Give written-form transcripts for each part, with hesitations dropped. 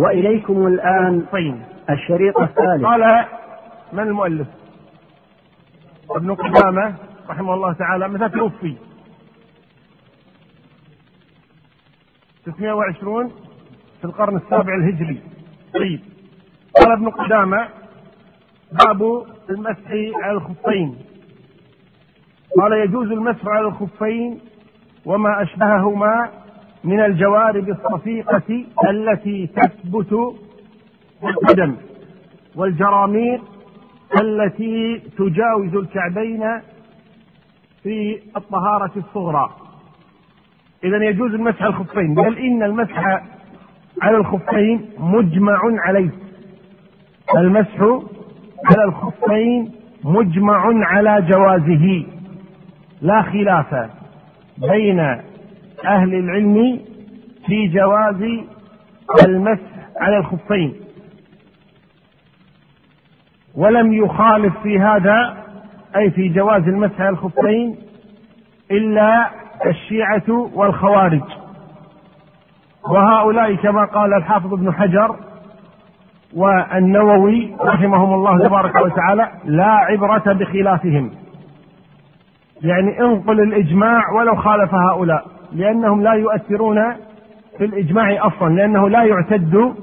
وإليكم الآن الشريط الثالث. قال من المؤلف؟ ابن قدامة رحمه الله تعالى. متى توفي؟ 620 في القرن السابع الهجري. طيب قال ابن قدامة: باب المسح على الخفين. قال: يجوز المسح على الخفين وما أشبههما من الجوارب الصفيقة التي تثبت بالقدم والجراميق التي تجاوز الكعبين في الطهارة الصغرى. إذن يجوز المسح على الخفين، بل إن المسح على الخفين مجمع عليه. المسح على الخفين مجمع على جوازه، لا خلاف بين أهل العلم في جواز المسح على الخفين، ولم يخالف في هذا أي في جواز المسح على الخفين إلا الشيعة والخوارج، وهؤلاء كما قال الحافظ ابن حجر والنووي رحمهم الله تبارك وتعالى: لا عبرة بخلافهم. يعني انقل الإجماع ولو خالف هؤلاء، لأنهم لا يؤثرون في الإجماع أصلا، لأنه لا يعتد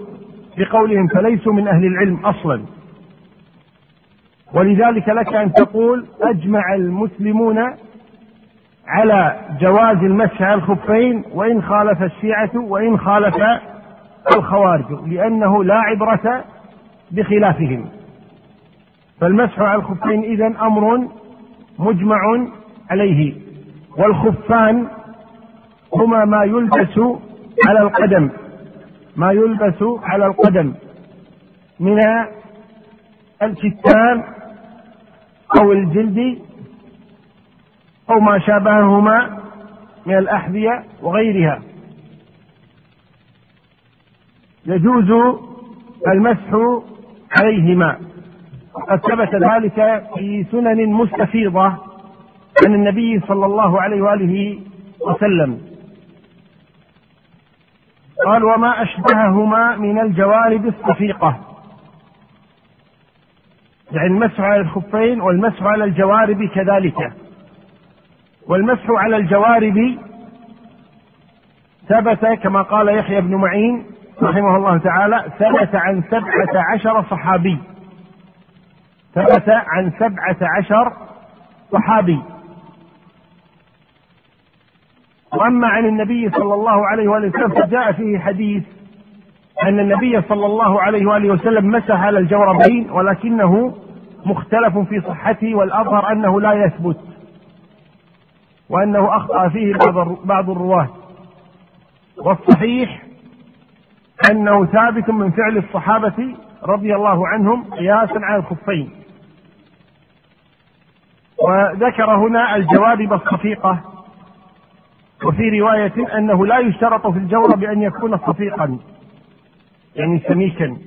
بقولهم، فليسوا من أهل العلم أصلا. ولذلك لك أن تقول: أجمع المسلمون على جواز المسح على الخفين وإن خالف الشيعة وإن خالف الخوارج، لأنه لا عبرة بخلافهم. فالمسح على الخفين إذن أمر مجمع عليه. والخفان هما ما يلبس على القدم، ما يلبس على القدم من الكتان أو الجلد أو ما شابههما من الأحذية وغيرها. يجوز المسح عليهما، وقد ثبت ذلك في سنن مستفيضة عن النبي صلى الله عليه وآله وسلم. قال: وما أشبههما من الجوارب الصفيقة، يعني المسح على الخفين والمسح على الجوارب كذلك. والمسح على الجوارب ثبت كما قال يحيى بن معين رحمه الله تعالى: ثبت عن 17 صحابي، ثبت عن 17 صحابي. وأما عن النبي صلى الله عليه وآله وسلم فجاء فيه حديث أن النبي صلى الله عليه وآله وسلم مسح على الجوربين، ولكنه مختلف في صحته، والأظهر أنه لا يثبت، وأنه أخطأ فيه بعض الرواة. والصحيح أنه ثابت من فعل الصحابة رضي الله عنهم قياسا على الخفين. وذكر هنا الجوارب الصفيقة، وفي رواية أنه لا يشترط في الجورب أن يكون صفيقا يعني سميكا،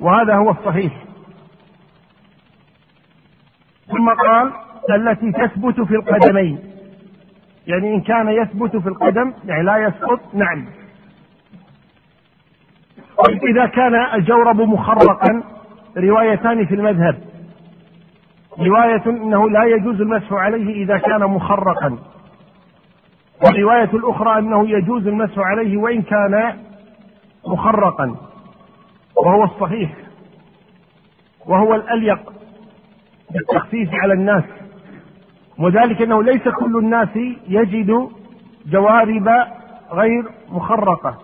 وهذا هو الصحيح. ثم قال: التي تثبت في القدمين، يعني إن كان يثبت في القدم يعني لا يسقط. نعم، إذا كان الجورب مخرقا، روايتان في المذهب: رواية أنه لا يجوز المسح عليه إذا كان مخرقا، والرواية الأخرى أنه يجوز المسح عليه وإن كان مخرقا، وهو الصحيح، وهو الأليق بالتخفيف على الناس، وذلك أنه ليس كل الناس يجد جوارب غير مخرقة.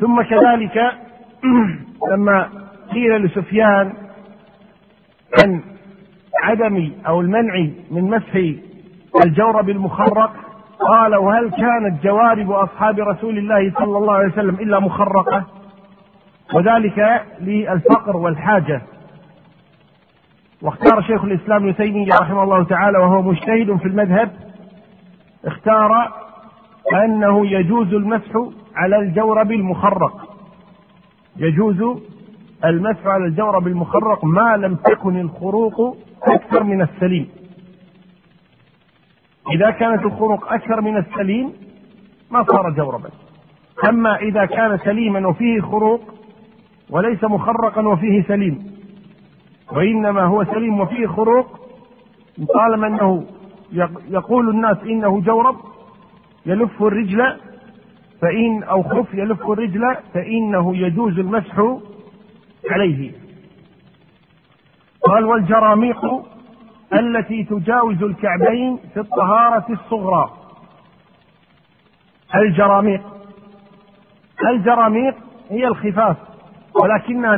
ثم كذلك لما قيل لسفيان عن عدم أو المنع من مسح الجورب المخرق، قال: وهل كانت جوارب أصحاب رسول الله صلى الله عليه وسلم إلا مخرقة؟ وذلك للفقر والحاجة. واختار شيخ الإسلام ابن تيمية رحمه الله تعالى، وهو مجتهد في المذهب، اختار أنه يجوز المسح على الجورب المخرق، يجوز المسح على الجورب المخرق ما لم تكن الخروق أكثر من السليم. إذا كانت الخروق أكثر من السليم ما صار جوربا، أما إذا كان سليما وفيه خروق وليس مخرقا وفيه سليم، وإنما هو سليم وفيه خروق، طالما أنه يقول الناس إنه جورب يلف الرجل فإن أو خف يلف الرجل فإنه يجوز المسح عليه. قال والجراميق التي تجاوز الكعبين في الطهارة الصغرى. الجراميق هي الخفاف ولكنها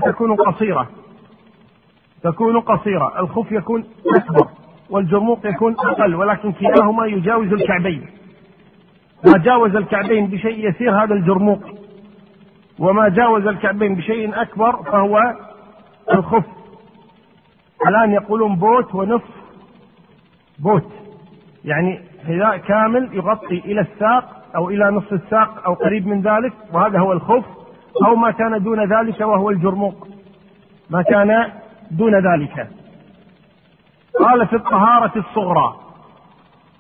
تكون قصيرة، الخف يكون أكبر والجرموق يكون أقل، ولكن كلاهما يجاوز الكعبين. ما جاوز الكعبين بشيء يسير هذا الجرموق، وما جاوز الكعبين بشيء أكبر فهو الخف. الآن يقولون بوت ونصف بوت، يعني حذاء كامل يغطي إلى الساق أو إلى نصف الساق أو قريب من ذلك، وهذا هو الخف، أو ما كان دون ذلك وهو الجرموق، ما كان دون ذلك. قال في الطهارة الصغرى،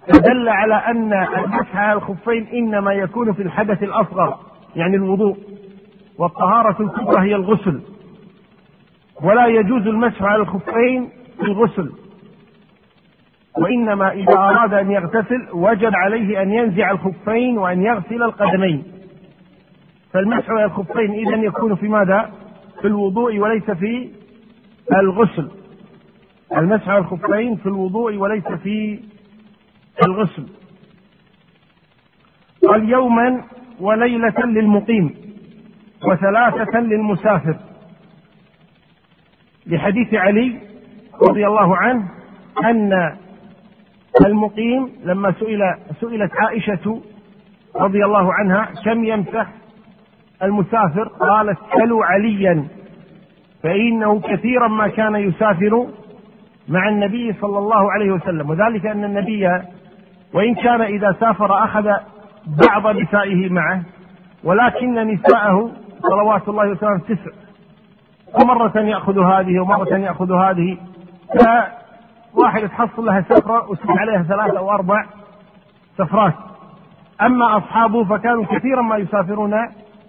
فدل على أن المسح على الخفين إنما يكون في الحدث الأصغر، يعني الوضوء، والطهارة الكبرى هي الغسل، ولا يجوز المسح على الخفين في الغسل، وإنما إذا أراد أن يغتسل وجب عليه أن ينزع الخفين وأن يغسل القدمين. فالمسح على الخفين إذن يكون في ماذا؟ في الوضوء وليس في الغسل. المسح على الخفين في الوضوء وليس في الغسل. قال يوما وليلة للمقيم وثلاثة للمسافر، لحديث علي رضي الله عنه أن المقيم لما سئلت عائشة رضي الله عنها كم يمسح المسافر، قالت سلوا عليا فإنه كثيرا ما كان يسافر مع النبي صلى الله عليه وسلم، وذلك أن النبي وإن كان إذا سافر أخذ بعض نسائه معه، ولكن نسائه صلوات الله وسلامه 9، ومرة يأخذ هذه ومرة يأخذ هذه، واحد تحصل لها سفرة وسمع عليها 3 أو 4 سفرات. أما أصحابه فكانوا كثيرا ما يسافرون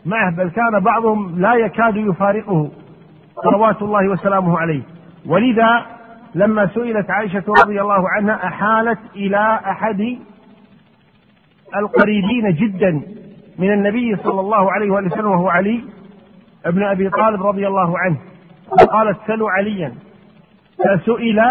معه، بل كان بعضهم لا يكاد يفارقه صلوات الله وسلامه عليه. ولذا لما سئلت عائشة رضي الله عنها أحالت إلى أحد القريبين جدا من النبي صلى الله عليه وسلم وهو علي ابن أبي طالب رضي الله عنه، قالت سلوا عليا، فسئل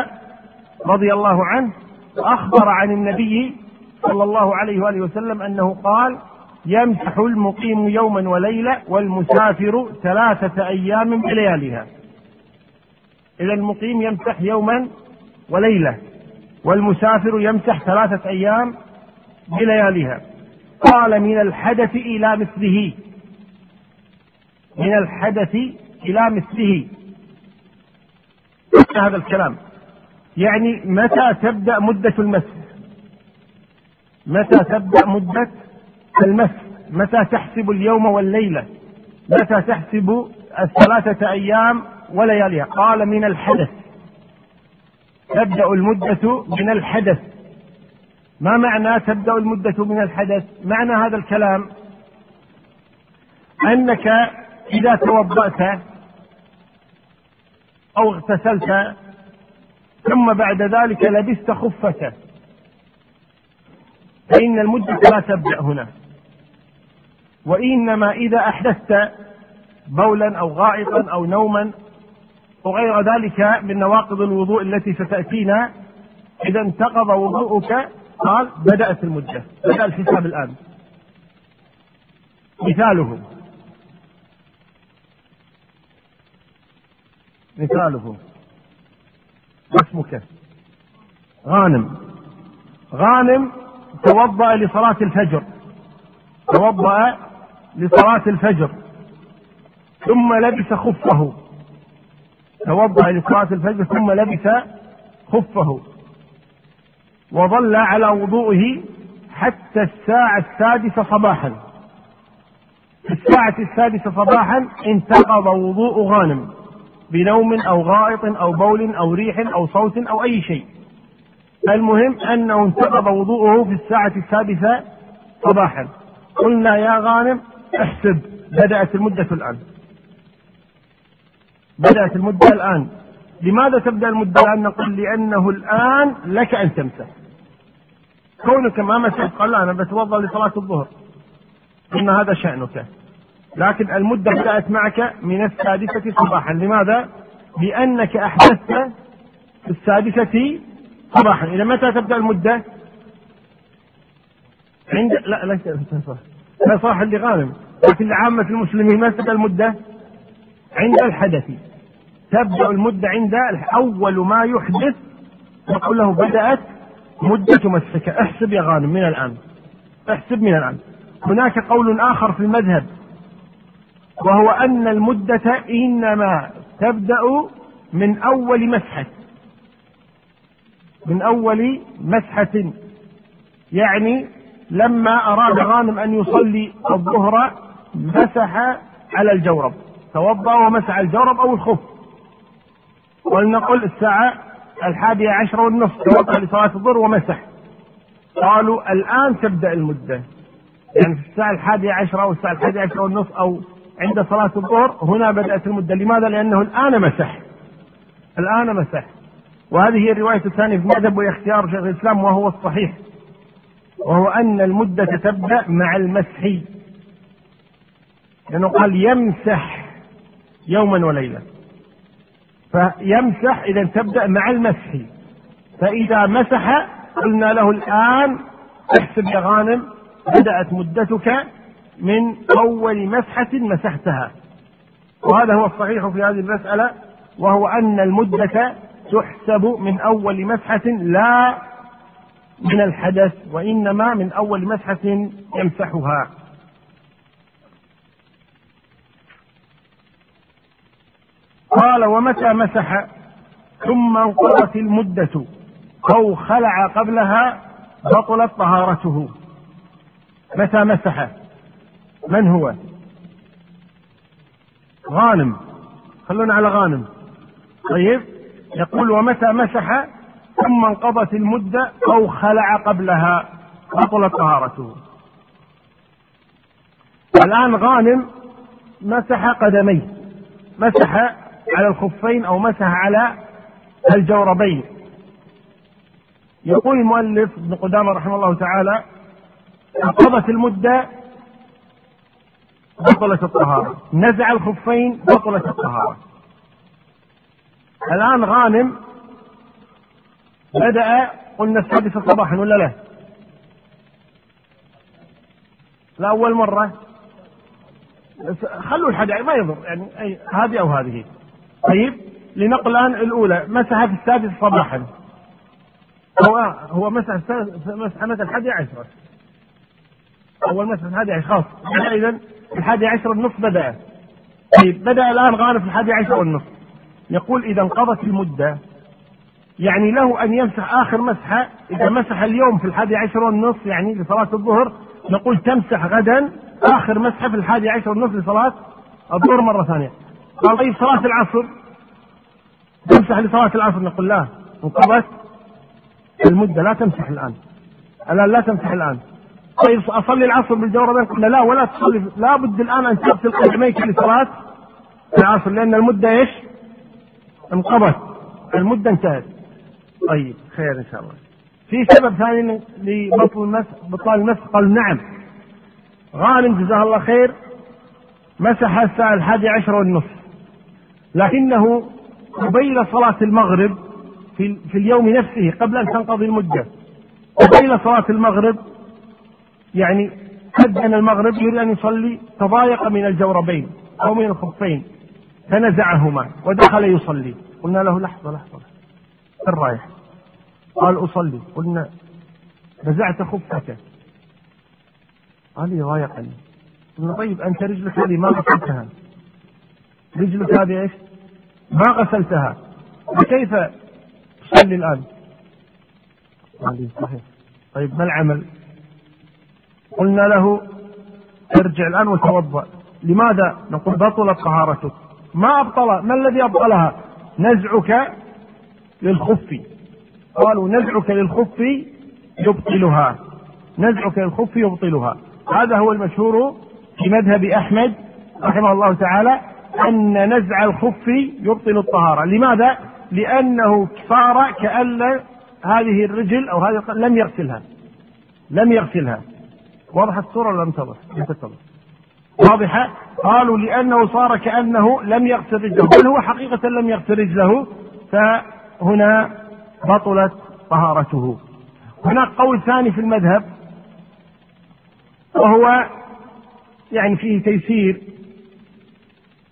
رضي الله عنه أخبر عن النبي صلى الله عليه وآله وسلم أنه قال يمسح المقيم يوما وليلة والمسافر 3 أيام بلياليها. إذا المقيم يمسح يوما وليلة والمسافر يمسح 3 أيام بلياليها. قال من الحدث إلى مثله، من الحدث إلى مثله. هذا الكلام يعني متى تبدأ مدة المسح، متى تبدأ مدة المسح، متى تحسب اليوم والليلة، متى تحسب 3 أيام ولياليها. قال من الحدث، تبدأ المدة من الحدث. ما معنى تبدأ المدة من الحدث؟ معنى هذا الكلام أنك إذا توضأت أو اغتسلت ثم بعد ذلك لبست خفة فإن المدة لا تبدأ هنا، وإنما إذا أحدثت بولا أو غائطا أو نوما وغير ذلك من نواقض الوضوء التي ستأتينا، إذا انتقض وضوءك قال بدأت المدة، بدأ الحساب الآن. مثاله اسمك غانم توضأ لصلاة الفجر ثم لبس خفه، وظل على وضوئه حتى الساعة 6 صباحا. في الساعة 6 صباحا انتقض وضوء غانم بنوم أو غائط أو بول أو ريح أو صوت أو أي شيء. المهم أنه انتقض وضوءه في الساعة 6 صباحا. قلنا يا غانم احسب، بدأت المدة الآن. لماذا تبدأ المدة الآن؟ نقول لأنه الآن لك أن تمسح. كونك ما مسحت قال لا أنا بتوضأ لصلاة الظهر، قلنا هذا شأنك، لكن المدة بدأت معك من 6 صباحا. لماذا؟ لأنك أحدثت 6 صباحا. إلى متى تبدأ المدة؟ عند لا صح اللي غانم، لكن عامة المسلمين ما تبدأ المدة عند الحدث. تبدأ المدة عند أول ما يحدث، نقول له بدأت مدة مسك. احسب يا غانم من الآن، احسب من الآن. هناك قول آخر في المذهب وهو أن المدة إنما تبدأ من أول مسحة، من أول مسحة، يعني لما أراد غانم أن يصلي الظهر مسح على الجورب، توضأ ومسح الجورب أو الخف، ولنقل 11:30 توضأ لصلاة الظهر ومسح. قالوا الآن تبدأ المدة، يعني في 11:10 أو 11:30 أو عند صلاة الظهر، هنا بدأت المدة. لماذا؟ لأنه الآن مسح، الآن مسح. وهذه هي الرواية الثانية في المذهب واختيار شيخ الإسلام وهو الصحيح، وهو أن المدة تبدأ مع المسح، لأنه قال يمسح يوما وليلة، فيمسح إذا تبدأ مع المسح. فإذا مسح قلنا له الآن احسب يا غانم، بدأت مدتك من أول مسحة مسحتها. وهذا هو الصحيح في هذه المسألة، وهو أن المدة تحسب من أول مسحة لا من الحدث، وإنما من أول مسحة يمسحها. قال ومتى مسح ثم انقضت المدة أو خلع قبلها بطلت طهارته. متى مسح؟ من هو؟ غانم، خلونا على غانم. طيب، يقول ومتى مسح ثم انقضت المدة أو خلع قبلها بطلت طهارته. الآن غانم مسح قدميه، مسح على الخفين أو مسح على الجوربين. يقول المؤلف ابن قدامة رحمه الله تعالى انقضت المدة بطلت الطهارة، نزع الخفين بطلت الطهارة. الآن غانم بدأ، قلنا 6 صباحا ولا لا؟ لا أول مرة، خلوا الحدث ما يضر، يعني أي هذه أو هذه. طيب، لنقل الآن الأولى مسح في 6 صباحا، هو مسح مسح 11 أول مسح 11 خاص، إذا 11:30 بدأ. طيب، بدأ الآن غانم في 11:30. يقول إذا انقضت المدة، يعني له أن يمسح آخر مسحة. إذا مسح اليوم في 11:30 يعني لصلاة الظهر، نقول تمسح غدا آخر مسحة في 11:30 لصلاة الظهر مرة ثانية. قال طيب صلاة العصر، تمسح لصلاة العصر، نقول لا، انقضت المدة لا تمسح الآن، لا تمسح الآن. طيب أصلي العصر بالجوربين، قلنا لا، ولا تصلي، لا بد الآن أن تغسل قدميك لصلاة العصر، لأن المدة إيش؟ انقضت، المدة انتهت. طيب خير إن شاء الله. في سبب ثاني لبطل المسح، قال نعم غانم جزاه الله خير مسح 11:30، لكنه قبيل صلاة المغرب في اليوم نفسه قبل أن تنقضي المدة، قبيل صلاة المغرب يعني أذن المغرب يريد أن يصلي، تضايق من الجوربين أو من الخفين فنزعهما ودخل يصلي. قلنا له لحظة فين رايح؟ قال أصلي. قلنا نزعت خفك، قال لي ضايق عني. قلنا طيب أنت رجلك هذه ما غسلتها، رجلك هذه إيش؟ ما غسلتها، فكيف تصلي الآن؟ قال لي صحيح. طيب ما العمل؟ قلنا له ارجع الآن وتوضأ. لماذا؟ نقول بطلت طهارتك. ما أبطلها، ما الذي أبطلها؟ نزعك للخف. قالوا نزعك للخف يبطلها، نزعك للخف يبطلها. هذا هو المشهور في مذهب أحمد رحمه الله تعالى أن نزع الخف يبطل الطهارة. لماذا؟ لأنه صار كأن هذه الرجل أو هذه لم يغسلها. واضح الصورة ولا لم تتضح؟ واضحة. قالوا لأنه صار كأنه لم يغسل رجله، بل هو حقيقة لم يغسل رجله، فهنا بطلت طهارته. هناك قول ثاني في المذهب وهو يعني فيه تيسير.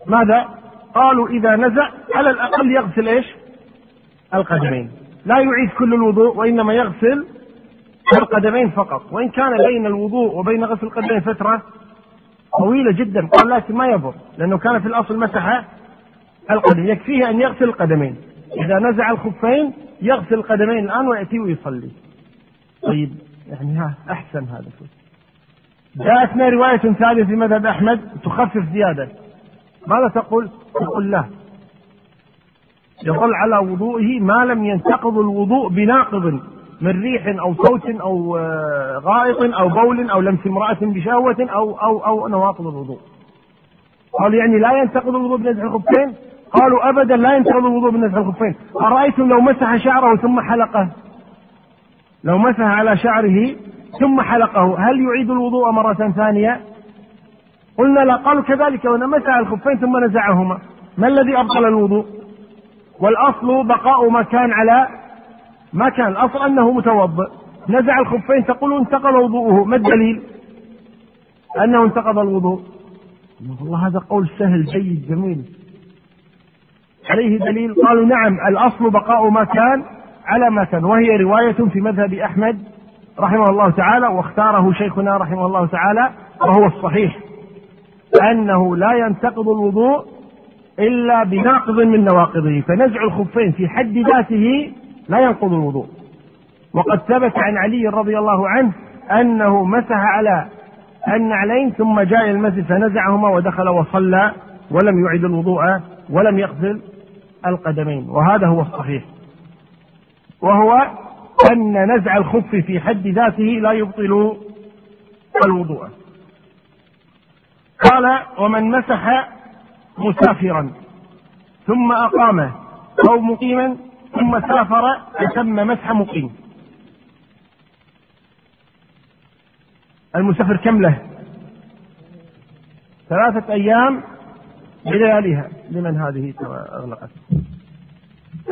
ماذا؟ قالوا إذا نزع على الأقل يغسل إيش؟ القدمين، لا يعيد كل الوضوء وإنما يغسل القدمين فقط، وإن كان بين الوضوء وبين غسل القدمين فترة طويلة جدا، قال لكن ما يضر لأنه كان في الأصل مسح القدم، يكفيه أن يغسل القدمين. إذا نزع الخفين يغسل القدمين الآن ويأتي ويصلي. طيب يعني أحسن هذا. جاءتنا رواية ثالثة في مذهب أحمد تخفف زيادة. ماذا تقول؟ تقول له يظل على وضوئه ما لم ينتقض الوضوء بناقض من ريح أو صوت أو غائط أو بول أو لمس امرأة بشهوة أو نواقض الوضوء. قال يعني لا ينتقض الوضوء بنزع الخفين؟ قالوا أبدا لا ينتقض الوضوء بنزع الخفين. أرأيتم لو مسح شعره ثم حلقه، لو مسح على شعره ثم حلقه، هل يعيد الوضوء مرة ثانية؟ قلنا لا. قالوا كذلك وأن مسح الخفين ثم نزعهما، ما الذي أبطل الوضوء؟ والأصل بقاء ما كان على ما كان، الأصل أنه متوضئ، نزع الخفين تقول انتقض وضوءه، ما الدليل أنه انتقض الوضوء؟ والله هذا قول سهل جيد جميل، عليه دليل؟ قالوا نعم، الأصل بقاء ما كان على ما كان، وهي رواية في مذهب أحمد رحمه الله تعالى، واختاره شيخنا رحمه الله تعالى وهو الصحيح، أنه لا ينتقض الوضوء إلا بناقض من نواقضه، فنزع الخفين في حد ذاته لا ينقض الوضوء. وقد ثبت عن علي رضي الله عنه أنه مسح على النعلين ثم جاء إلى المسجد فنزعهما ودخل وصلى ولم يعد الوضوء ولم يغسل القدمين، وهذا هو الصحيح، وهو أن نزع الخف في حد ذاته لا يبطل الوضوء. قال ومن مسح مسافرا ثم أقامه أو مقيما ثم سافر أتم مسح مقيم. المسافر كم له؟ 3 أيام بلياليها. لمن هذه أغلقت؟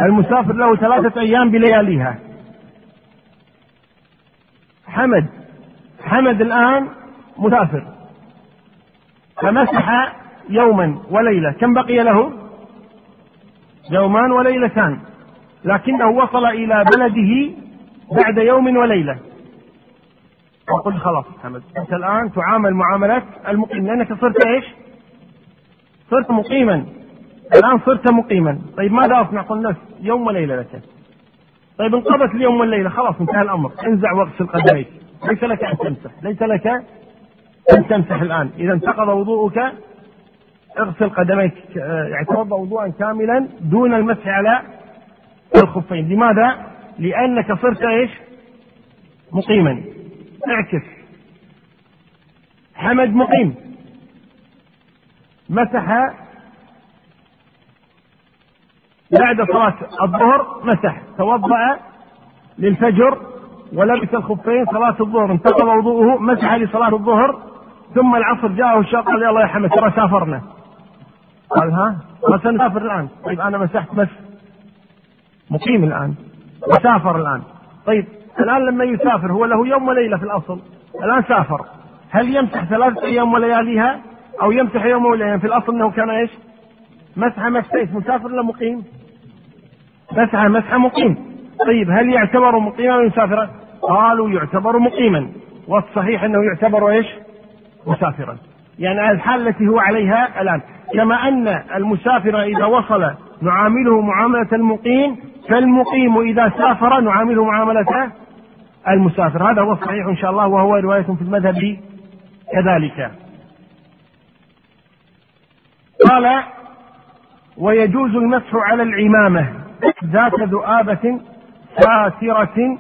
المسافر له 3 أيام بلياليها. حمد الآن مسافر فمسح يوما وليلة، كم بقي له؟ 2 يوم وليلتان، لكنه وصل إلى بلده بعد 1 يوم وليلة. وقل خلاص حمد، أنت الآن تعامل معاملة المقيم لأنك صرت إيش؟ صرت مقيما الآن، صرت مقيما. طيب ماذا أصنع؟ قلنا 1 يوم وليلة لك. طيب انقضت اليوم والليلة، خلاص انتهى الأمر، انزع وقت القدمين، ليس لك أن تمسح الآن. إذا انتقض وضوءك اغسل قدميك، يعني توضأ وضوءا كاملا دون المسح على الخفين. لماذا؟ لأنك صرت إيش؟ مقيما. اعكس، حمد مقيم مسح بعد صلاة الظهر، مسح توضأ للفجر ولبس الخفين صلاة الظهر، انتقض وضوءه، مسح لصلاة الظهر، ثم العصر جاءه الشاق، قال يا الله يا حمد ترى سافرنا. قال ها ما سنسافر الآن. طيب أنا مسحت مقيم الآن وسافر الآن. طيب الآن لما يسافر هو له 1 يوم وليلة في الأصل، الآن سافر، هل يمسح 3 أيام ولياليها أو يمسح 1 يوم وليلة؟ في الأصل أنه كان إيش؟ مسح مسحين، مسافر ولا مقيم؟ مسح مقيم. طيب هل يعتبر مقيما أو مسافرا؟ قالوا يعتبر مقيما، والصحيح أنه يعتبر إيش؟ مسافرا، يعني الحالة التي هو عليها الآن. كما أن المسافر إذا وصل نعامله معاملة المقيم، فالمقيم إذا سافر نعامله معاملة المسافر. هذا هو الصحيح إن شاء الله، وهو رواية في المذهب كذلك. قال ويجوز المسح على العمامة ذات ذؤابة ساترة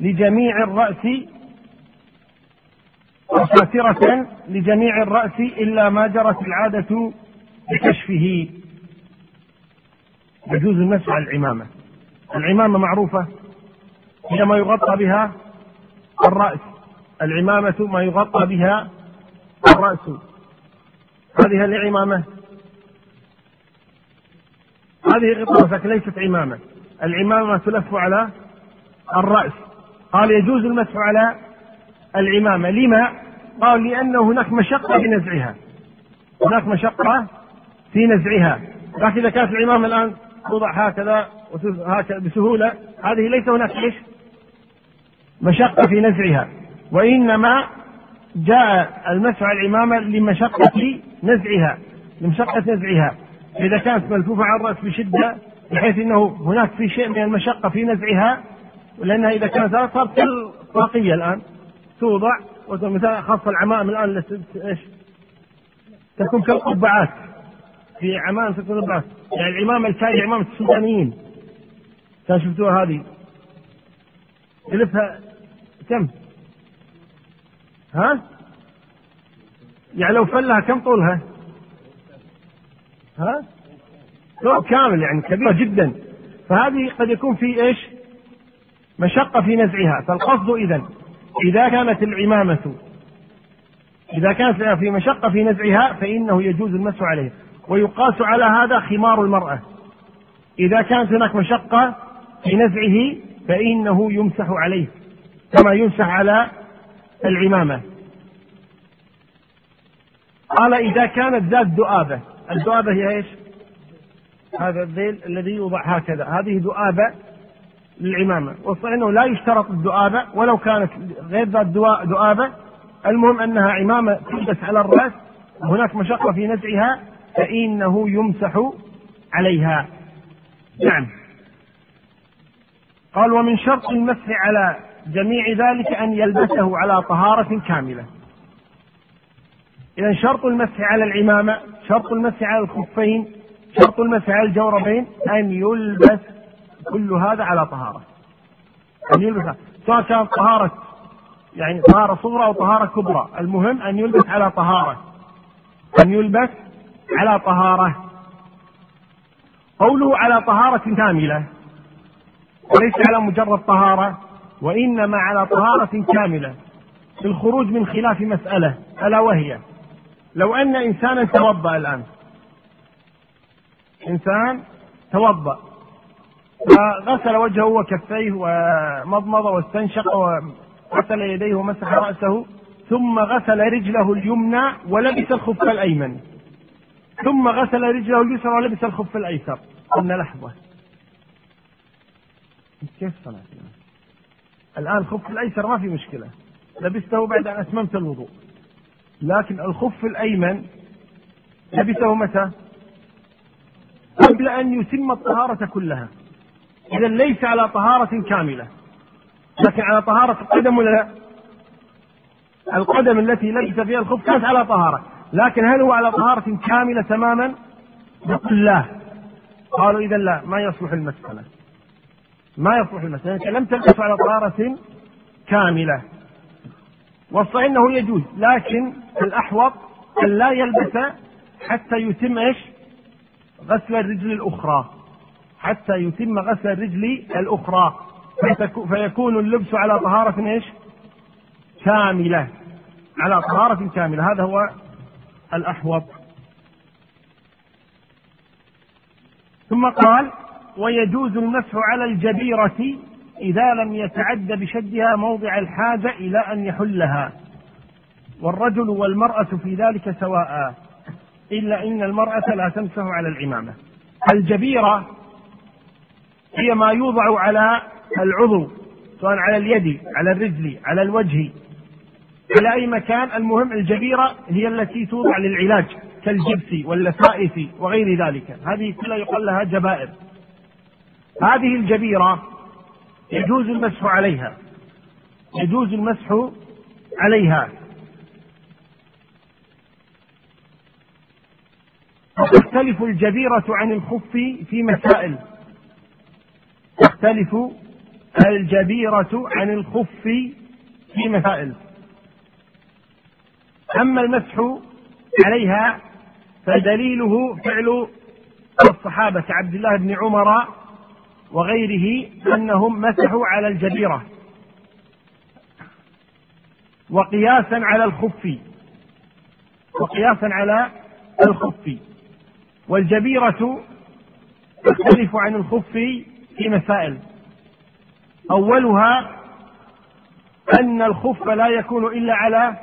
لجميع الرأس وساترة لجميع الرأس إلا ما جرت العادة بكشفه. يجوز المسح على العمامة. العمامة معروفة هي ما يغطى بها الرأس، العمامة ما يغطى بها الرأس. هذه العمامة، هذه غطاء ليست عمامة. العمامة تلف على الرأس. قال يجوز المسح على العمامة. لما؟ قال لأن هناك مشقة في نزعها، هناك مشقة في نزعها. لكن إذا كانت العمامة الآن توضع هكذا بسهولة، هذه ليس هناك مشقة في نزعها، وإنما جاء المسح على العمامة لمشقة نزعها، لمشقة نزعها. إذا كانت ملفوفة على الرأس بشدة بحيث أنه هناك في شيء من المشقة في نزعها، لأنها إذا كانت صارت الطاقية الآن توضع، ومثلا خاصة العمائم الآن تكون كالقبعات، في عمائم تكون قبعات، يعني العمامة الكاية، عمامة السودانيين كان شفتوها هذه يلفها كم؟ ها؟ يعني لو فلها كم طولها؟ ها؟ لو كامل يعني كبيرة جدا. فهذه قد يكون في مشقة في نزعها. فالقصد إذا كانت العمامة في مشقة في نزعها فإنه يجوز المسح عليها. ويقاس على هذا خمار المرأة، إذا كانت هناك مشقة في نزعه فإنه يمسح عليه كما يمسح على العمامة. قال إذا كانت ذات دؤابة. الدؤابة هي هذا الذيل الذي يوضع هكذا، هذه دؤابة للعمامة. والصحيح أنه لا يشترط الدؤابة ولو كانت غير ذات دؤابة، المهم أنها عمامة تلبس على الرأس وهناك مشقة في نزعها فإنه يمسح عليها. نعم. قال ومن شرط المسح على جميع ذلك أن يلبسه على طهارة كاملة. إذن شرط المسح على العمامة، شرط المسح على الخفين، شرط المسح على الجوربين أن يلبس كل هذا على طهارة، أن يلبس سواء كان طهارة يعني طهارة صغرى أو طهارة كبرى، المهم أن يلبس على طهارة، أن يلبس على طهارة. قوله على طهارة كاملة وليس على مجرد طهارة، وإنما على طهارة كاملة في الخروج من خلاف مسألة، ألا وهي لو أن إنسانا توضأ الآن، إنسان توضأ فغسل وجهه وكفيه ومضمض واستنشق وغسل يديه ومسح رأسه، ثم غسل رجله اليمنى ولبس الخف الأيمن، ثم غسل رجله اليسرى ولبس الخف الأيسر. قلنا لحظة، كيف صنعت الآن؟ الخف الأيسر ما في مشكلة، لبسته بعد أن أتممت الوضوء، لكن الخف الأيمن لبسه متى؟ قبل أن يتم الطهارة كلها. إذا ليس على طهارة كاملة، لكن على طهارة القدم ولا لا؟ القدم التي لبس فيها الخف كانت على طهارة، لكن هل هو على طهارة كاملة تماما؟ نقول لا. قالوا إذا لا، ما يصلح المسألة، ما يصلح المسألة، لأنك لم تلبس على طهارة كاملة. والصحيح أنه يجوز، لكن الأحوط أن لا يلبس حتى يتم غسل الرجل الأخرى، حتى يتم غسل الرجل الأخرى، فيكون اللبس على طهارة كاملة، على طهارة كاملة. هذا هو الأحوط. ثم قال ويجوز المسح على الجبيرة إذا لم يتعد بشدها موضع الحاجة إلى أن يحلها، والرجل والمرأة في ذلك سواء، إلا إن المرأة لا تمسح على العمامة. الجبيرة هي ما يوضع على العضو، سواء على اليد، على الرجل، على الوجه، على أي مكان، المهم الجبيرة هي التي توضع للعلاج كالجبس واللسائف وغير ذلك، هذه كلها يقال لها جبائر. هذه الجبيرة يجوز المسح عليها، يجوز المسح عليها. تختلف الجبيرة عن الخف في مسائل، تختلف الجبيرة عن الخف في مسائل. أما المسح عليها فدليله فعل الصحابة عبد الله بن عمر وغيره أنهم مسحوا على الجبيرة وقياسا على الخف والجبيرة تختلف عن الخف في مسائل. أولها أن الخف لا يكون إلا على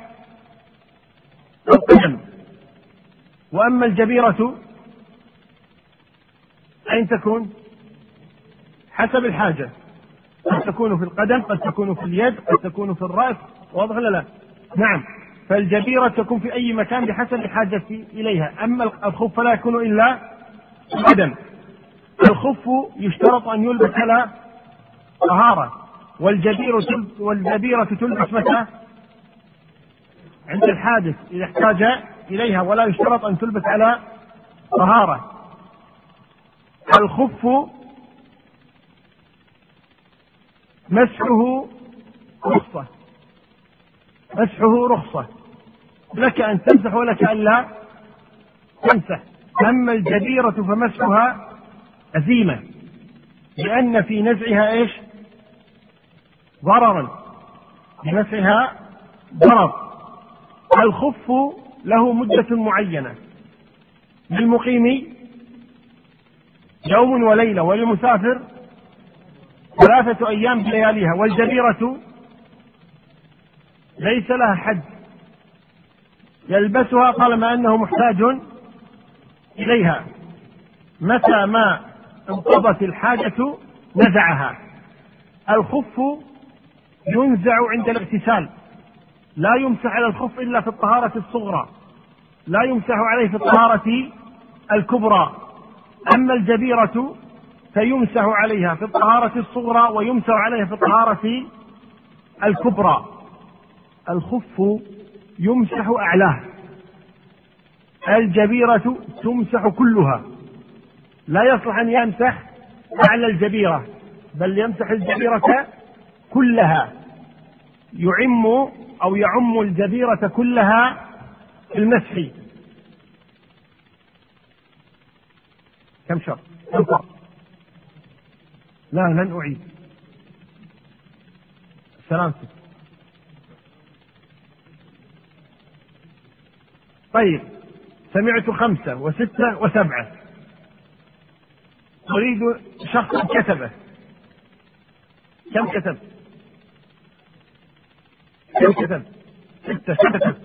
القدم، وأما الجبيرة أين تكون؟ حسب الحاجة، قد تكون في القدم، قد تكون في اليد، قد تكون في الرأس، واضح ولا لا؟ نعم، فالجبيرة تكون في أي مكان بحسب الحاجة إليها، أما الخف لا يكون إلا القدم. الخف يشترط أن يلبس على طهارة، والجبيرة تلبس متى؟ عند الحادث إذا احتاج إليها، ولا يشترط أن تلبس على طهارة. الخف مسحه رخصة، لك أن تمسح ولك أن لا تمسح. أما الجبيرة فمسحها أثيمة، لأن في نزعها إيش؟ ضررا، بمسحها ضرر. الخف له مدة معينة، للمقيم يوم وليلة، وللمسافر 3 أيام بلياليها. والجبيرة ليس لها حد، يلبسها طالما أنه محتاج إليها، متى ما انقضت الحاجة نزعها. الخف ينزع عند الاغتسال، لا يمسح على الخف إلا في الطهارة الصغرى، لا يمسح عليه في الطهارة الكبرى. أما الجبيرة فيمسح عليها في الطهارة الصغرى ويمسح عليها في الطهارة الكبرى. الخف يمسح أعلاه، الجبيرة تمسح كلها، لا يصلح أن يمسح أعلى الجبيرة، بل يمسح الجبيرة كلها، يعم الجبيرة كلها المسح. كم شر؟ لا، لن أعيد. سلامتك. طيب، سمعت 5 و6 و7. أريد شخص كتبه. كم كتب؟ 6.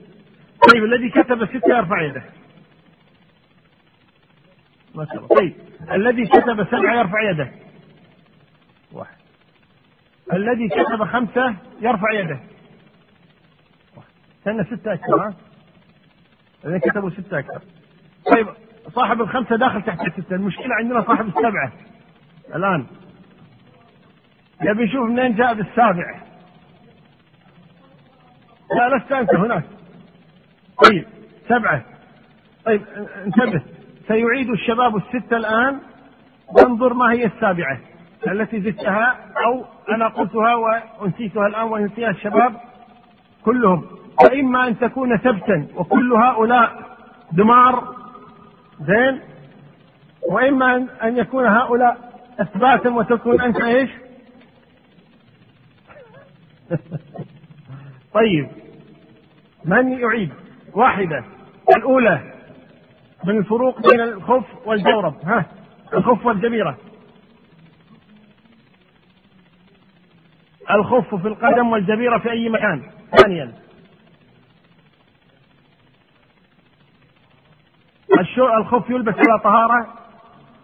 طيب، الذي كتب 6 يرفع يده. ما شاء الله. طيب، الذي كتب 7 يرفع يده. 1. الذي كتب 5 يرفع يده. 1. استنى 6 أكثر. الذين كتبوا 6 أكثر. طيب، صاحب 5 داخل تحت 6. المشكلة عندنا صاحب 7 الآن. يبي نشوف منين جاء بال7. لا، لست أنت هناك. طيب، 7. طيب، انتبه، سيعيد الشباب 6 الآن، وانظر ما هي 7 التي زدتها أو أنا قلتها وأنسيتها الآن وأنسيها الشباب كلهم. فإما أن تكون سبتا وكل هؤلاء دمار، زين، وإما أن يكون هؤلاء أثباتا وتكون أنت إيش؟ طيب، من يعيد؟ 1 الأولى من الفروق بين الخف والجورب. ها، الخف والجبيرة. الخف في القدم والجبيرة في أي مكان. 2 الخف يلبس على طهارة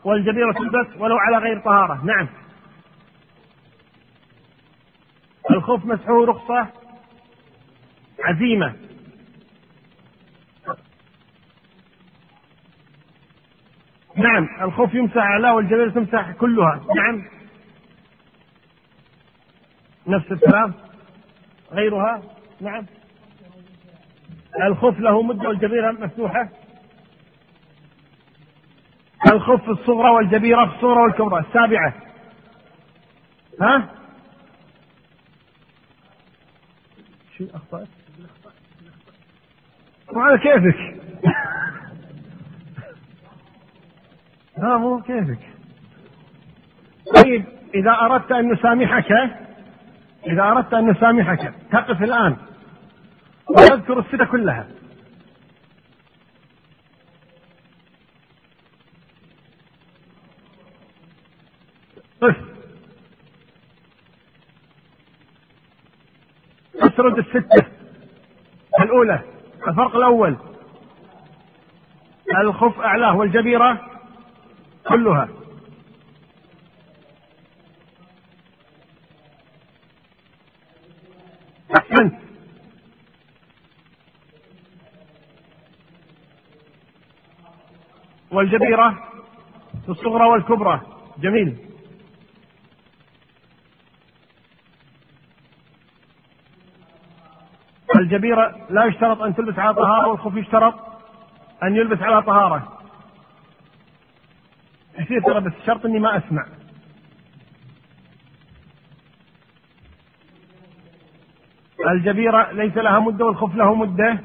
والجبيرة تلبس ولو على غير طهارة. نعم، الخف مسحه رخصة عزيمة. نعم، الخف يمسح على والجبيرة تمسح كلها. نعم، نفس الكلام. غيرها. نعم، الخف له مدة والجبيرة مفتوحة. الخف في الصغرى والجبيرة في الصغرى والكبرى. 7. ها، شيء أخطأت. وعلى كيفك. ها مو كيفك. طيب إذا أردت أن نسامحك، إذا أردت أن نسامحك تقف الآن وتذكر الستة كلها. قف تسرد الستة الأولى. الفرق الأول الخف أعلاه والجبيرة كلها. أحسنت. والجبيرة الصغرى والكبرى. جميل. الجبيرة لا يشترط أن تلبس على طهارة، والخف يشترط أن يلبس على طهارة. كثير ترى، بس شرط إني ما أسمع. الجبيرة ليس لها مدة والخف له مدة.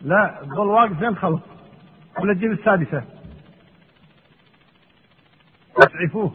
لا ظل واقف زين خلص ولا تجيب السادسة أسعفوه.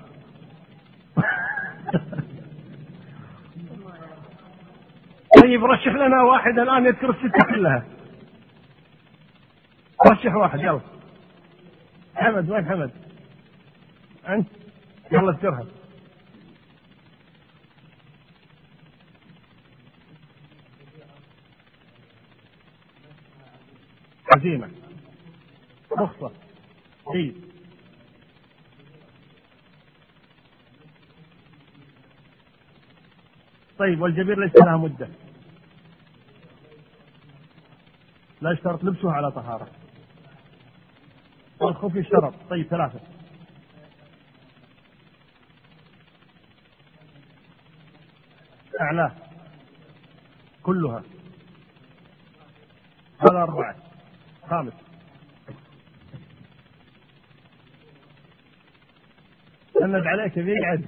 طيب رشح لنا واحد الآن يذكر الستة كلها. رشح واحد يلا. حمد، وين حمد أنت؟ يلا اذكرها. عزيمة، رخصة، عيد. طيب والجبير ليس لها مدة، لا يشترط لبسه على طهارة، والخف يشترط. طيب ثلاثة. أعلاه كلها. هذا أربعة. خامس سند عليك بيقعد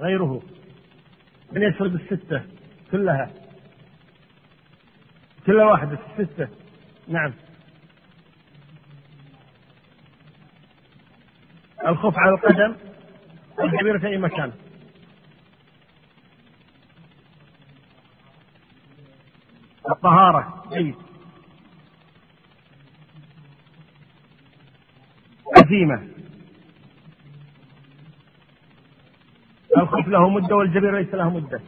غيره من يشرب الستة كلها، كل واحدة الستة. نعم. الخف على القدم والجبير في أي مكان. الطهارة. جيد. عزيمة، الخف له مدة والجبير ليس له مدة.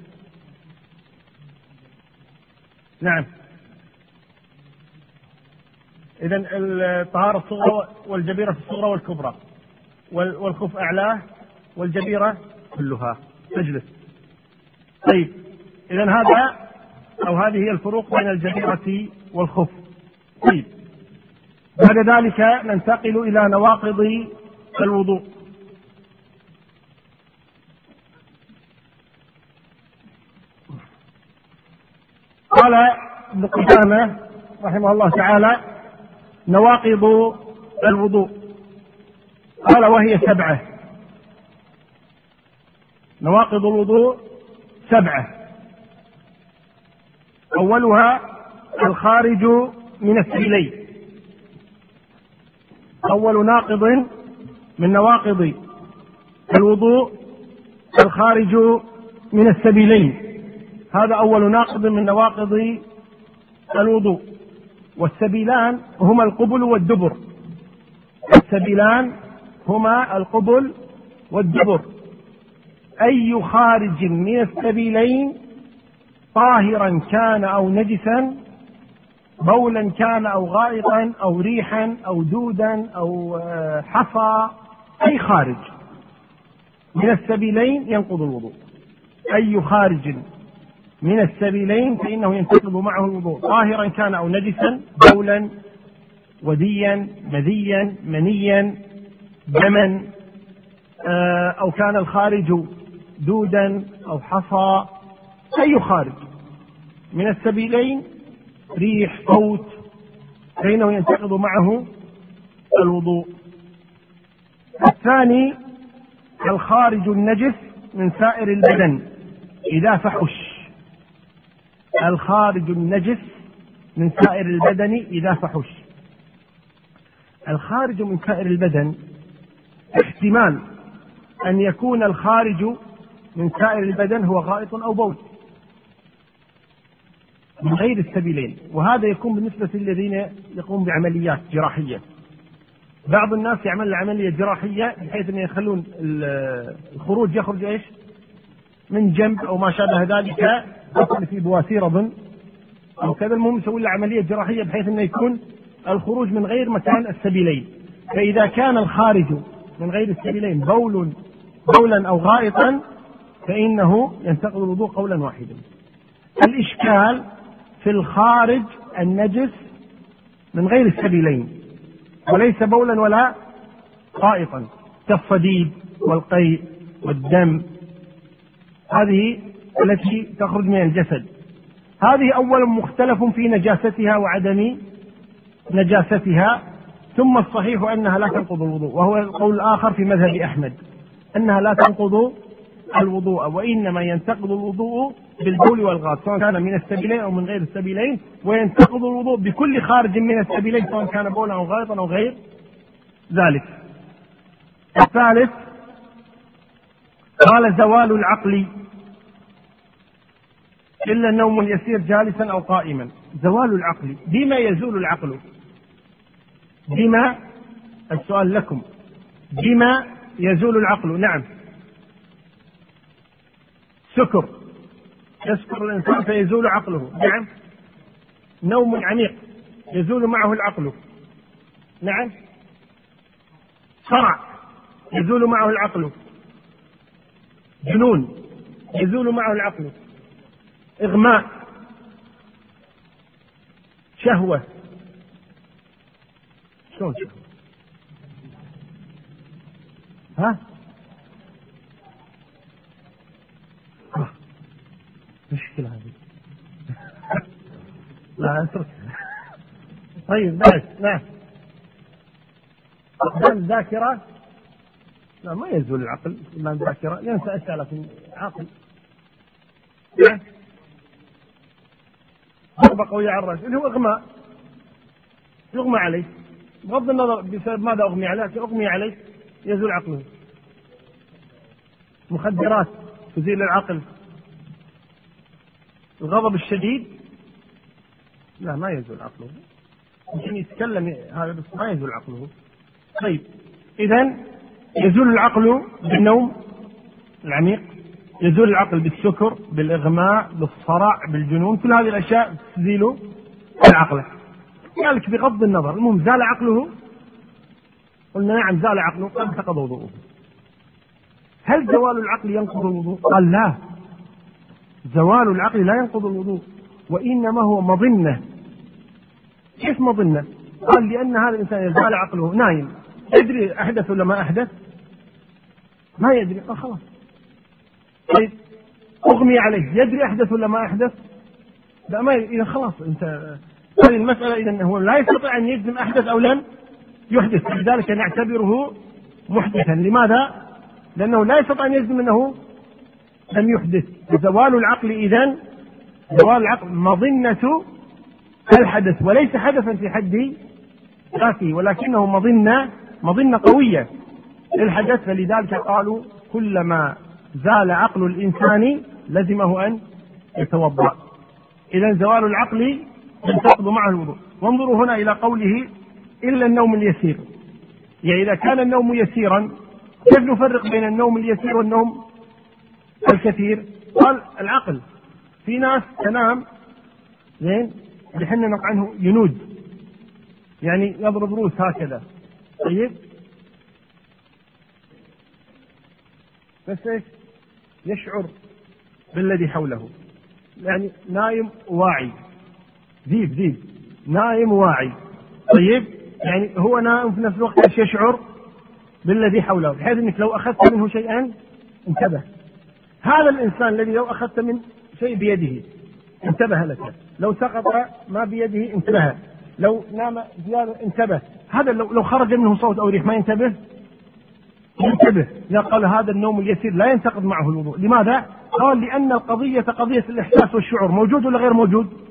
نعم. إذن الطهارة الصغرى والجبيرة في الصغرى والكبرى، والخف أعلاه والجبيرة كلها. تجلس. طيب إذن هذا أو هذه هي الفروق بين الجبيرة والخف. طيب بعد ذلك ننتقل إلى نواقض الوضوء. قال ابن قدامة رحمه الله تعالى نواقض الوضوء. قال وهي سبعة. نواقض الوضوء سبعة. أولها الخارج من السبيلين. أول ناقض من نواقض الوضوء الخارج من السبيلين. هذا أول ناقض من نواقض الوضوء. والسبيلان هما القبل والدبر. السبيلان هما القبل والدبر. أي خارج من السبيلين طاهرا كان أو نجسا، بولا كان أو غائطا أو ريحا أو دودا أو حصى، أي خارج من السبيلين ينقض الوضوء. أي خارج من السبيلين فإنه ينتقض معه الوضوء طاهرا كان أو نجسا، بولا، وديا، مذيا، منيا، دما، أو كان الخارج دودا أو حصى، أي خارج من السبيلين، ريح، صوت، فإنه ينتقض معه الوضوء. الثاني الخارج النجس من سائر البدن إذا فحش، الخارج النجس من سائر البدن إذا فحش. الخارج من سائر البدن احتمال أن يكون الخارج من سائر البدن هو غائط أو بول من غير السبيلين، وهذا يكون بالنسبة للذين يقوم بعمليات جراحية. بعض الناس يعمل عملية جراحية بحيث أن يخلون الخروج يخرج إيش من جنب أو ما شابه ذلك، يدخل في بواسير أظن أو كذا، المهم يسوي له عملية جراحية بحيث أنه يكون الخروج من غير مكان السبيلين. فإذا كان الخارج من غير السبيلين بولا أو غائطا فإنه ينتقض الوضوء قولا واحدا. الإشكال في الخارج النجس من غير السبيلين وليس بولا ولا غائطا كالصديد والقيء والدم، هذه التي تخرج من الجسد، هذه أولا مختلف في نجاستها وعدم نجاستها، ثم الصحيح أنها لا تنقض الوضوء، وهو القول الآخر في مذهب أحمد أنها لا تنقض الوضوء، وإنما ينتقض الوضوء بالبول والغائط سواء كان من السبيلين أو من غير السبيلين، وينتقض الوضوء بكل خارج من السبيلين سواء كان بولا أو غائطا أو غير ذلك. الثالث قال زوال العقل إلا النوم اليسير جالسا أو قائما، زوال العقل بما يزول العقل، بما السؤال لكم، بما يزول العقل؟ نعم سكر، يسكر الإنسان فيزول عقله، نعم نوم عميق يزول معه العقل، نعم صرع يزول معه العقل، جنون يزول معه العقل، إغماء، شهوة، شلون شهوة؟ ها؟ مشكلة هذه. لا أترك. طيب نعم. فقدان ذاكرة، لا ما يزول العقل، فقدان ذاكرة ينسى أشياء لكن عاقل. ضربة قوية على الرأس اللي هو إغماء، يغمى عليه بغض النظر بسبب ماذا أغمي عليه، أغمي عليه يزول عقله. مخدرات تزيل العقل. الغضب الشديد لا ما يزول عقله، ممكن يتكلم هذا بس ما يزول عقله. طيب إذن يزول العقل بالنوم العميق، يزول العقل بالسكر، بالإغماء، بالصرع، بالجنون، كل هذه الأشياء تزيله العقل. قالك بغض النظر، المهم زال عقله، قلنا نعم زال عقله قد انتقض وضوءه. هل زوال العقل ينقض الوضوء؟ قال لا، زوال العقل لا ينقض الوضوء، وإنما هو مظنة. كيف مظنة؟ قال لأن هذا الإنسان يزال عقله نايم، يدري أحدث ولا ما أحدث؟ ما يدري، خلاص. طيب أغمي عليه، يدري أحدث ولا ما أحدث؟ لا ما يدري، إذا خلاص أنت هذه المسألة، إذا هو لا يستطيع أن يجزم أحدث أو لم يحدث، لذلك نعتبره محدثا. لماذا؟ لأنه لا يستطيع أن يجزم أنه لم يحدث. زوال العقل إذن، زوال العقل مظنة الحدث، وليس حدثا في حد ذاته، ولكنه مظنة قوية للحدث. فلذلك قالوا كلما زال عقل الإنسان لزمه أن يتوضأ. إذن زوال العقل ينتقض معه الوضوء. وانظروا هنا إلى قوله إلا النوم اليسير، يعني إذا كان النوم يسيرا كيف نفرق بين النوم اليسير والنوم الكثير؟ قال العقل، في ناس تنام زين اللي حنا نطعنه ينود، يعني يضرب روس هكذا، طيب بس يشعر بالذي حوله، يعني نايم واعي، ذيب نايم واعي. طيب يعني هو نائم في نفس الوقت مش يشعر بالذي حوله، بحيث انك لو اخذت منه شيئا انتبه. هذا الانسان الذي لو اخذت من شيء بيده انتبه لك، لو سقط ما بيده انتبه، لو نام زيادة انتبه. هذا لو خرج منه صوت او ريح ما ينتبه. قال هذا النوم اليسير لا ينتقض معه الوضوء. لماذا؟ قال لان القضيه قضيه الاحساس والشعور، موجود ولا غير موجود؟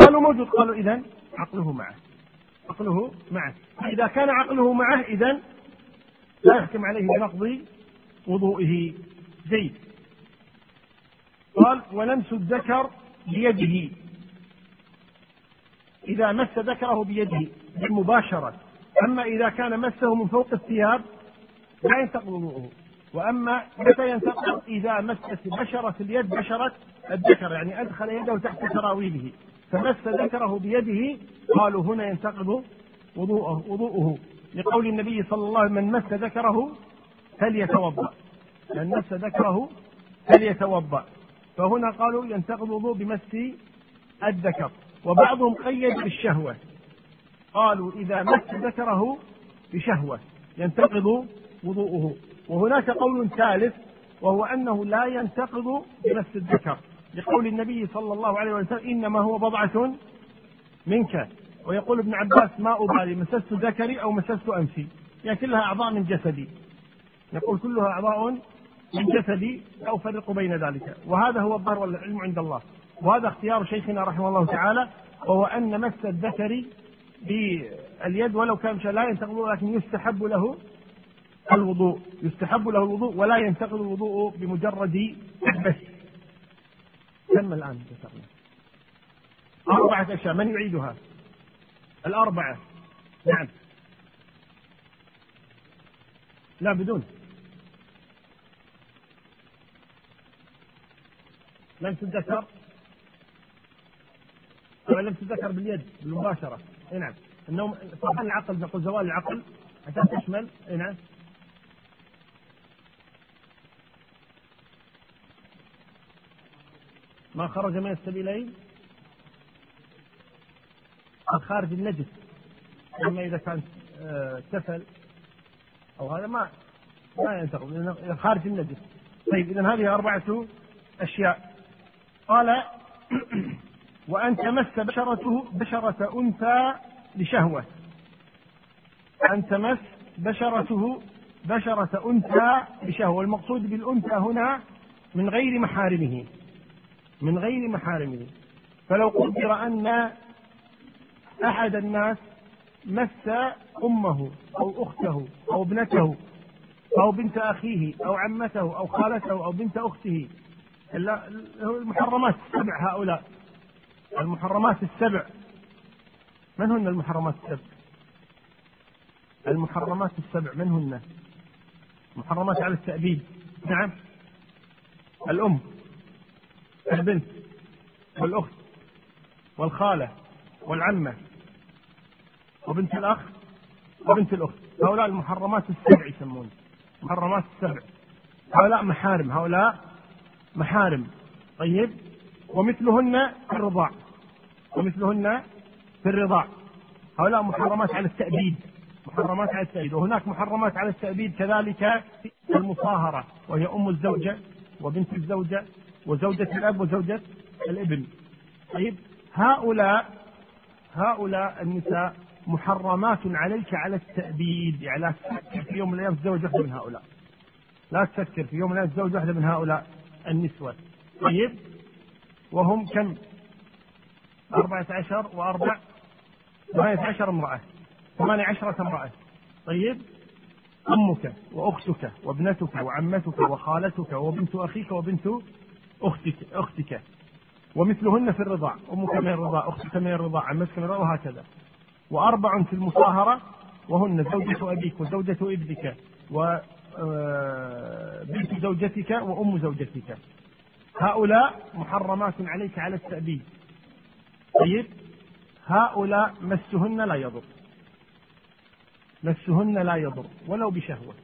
قالوا موجود. قالوا اذن عقله معه. اذا كان عقله معه اذن لا يحكم عليه بنقض وضوئه. جيد. قال ولمس الذكر بيده، اذا مس ذكره بيده مباشرة. اما اذا كان مسه من فوق الثياب لا ينتقض وضوءه. واما متى ينتقض؟ اذا مست بشرة اليد بشرة الذكر، يعني ادخل يده تحت سراويله فمس ذكره بيده، قالوا هنا ينتقض وضوءه لقول النبي صلى الله عليه وسلم من مس ذكره فليتوضأ. من مس ذكره فليتوضأ. فهنا قالوا ينتقض وضوء بمس الذكر. وبعضهم قيد بالشهوة، قالوا إذا مس ذكره بشهوة ينتقض وضوءه. وهناك قول ثالث وهو أنه لا ينتقض بمس الذكر لقول النبي صلى الله عليه وسلم إنما هو بضعة منك. ويقول ابن عباس ما أبالي مسست ذكري أو مسست أنفي، يعني كلها أعضاء من جسدي، يقول كلها أعضاء من جسدي لا أفرق بين ذلك. وهذا هو الظاهر والعلم عند الله، وهذا اختيار شيخنا رحمه الله تعالى، وهو أن مس الذكر باليد ولو كان لا ينتقض، لكن يستحب له الوضوء ولا ينتقض الوضوء بمجرد بس. تم الآن أربعة أشياء، من يعيدها؟ الأربعة. نعم. لا بدون لم تذكر باليد بالمباشرة. نعم. النوم طبعا العقل، نقول زوال العقل حتى تشمل. نعم. ما خرج من السبيلين خارج النجس، اما اذا كان كسل او هذا ما ينتقض خارج النجس. طيب اذا هذه اربعه اشياء. قال وان تمس بشرته بشره انثى لشهوه، ان تمس بشرته بشره انثى لشهوه. المقصود بالانثى هنا من غير محارمه. فلو قدر ان أحد الناس مس أمه أو أخته أو ابنته أو بنت أخيه أو عمته أو خالته أو بنت أخته، المحرمات السبع. من هن المحرمات السبع؟ المحرمات السبع من هن؟ محرمات على التأبيد. نعم. الأم والبنت والأخت والخالة والعمة وبنت الأخ وبنت الأخت، هؤلاء المحرمات السبع يسمون محرمات السبع. هؤلاء محارم. طيب ومثلهن في الرضاع. هؤلاء محرمات على التأبيد. وهناك محرمات على التأبيد كذلك المصاهرة، وهي أم الزوجة وبنت الزوجة وزوجة الأب وزوجة الابن. طيب هؤلاء النساء محرمات عليك على التأبيد، يعني لا تفكر في يوم من الأيام تزوج واحدة من هؤلاء، النسوة. طيب وهم كم؟ 14 وأربع 18 امرأة، 18 امرأة. طيب أمك وأختك وابنتك وعمتك وخالتك وبنت أخيك وبنت أختك. ومثلهن في الرضاع، أمك من الرضاع، أختك من الرضاع، عمتك من الرضاع، وهكذا. وأربع في المصاهرة، وهن زوجة أبيك وزوجة ابنك وبنت زوجتك وأم زوجتك. هؤلاء محرمات عليك على التأبيد. طيب هؤلاء مسهن لا يضر ولو بشهوة،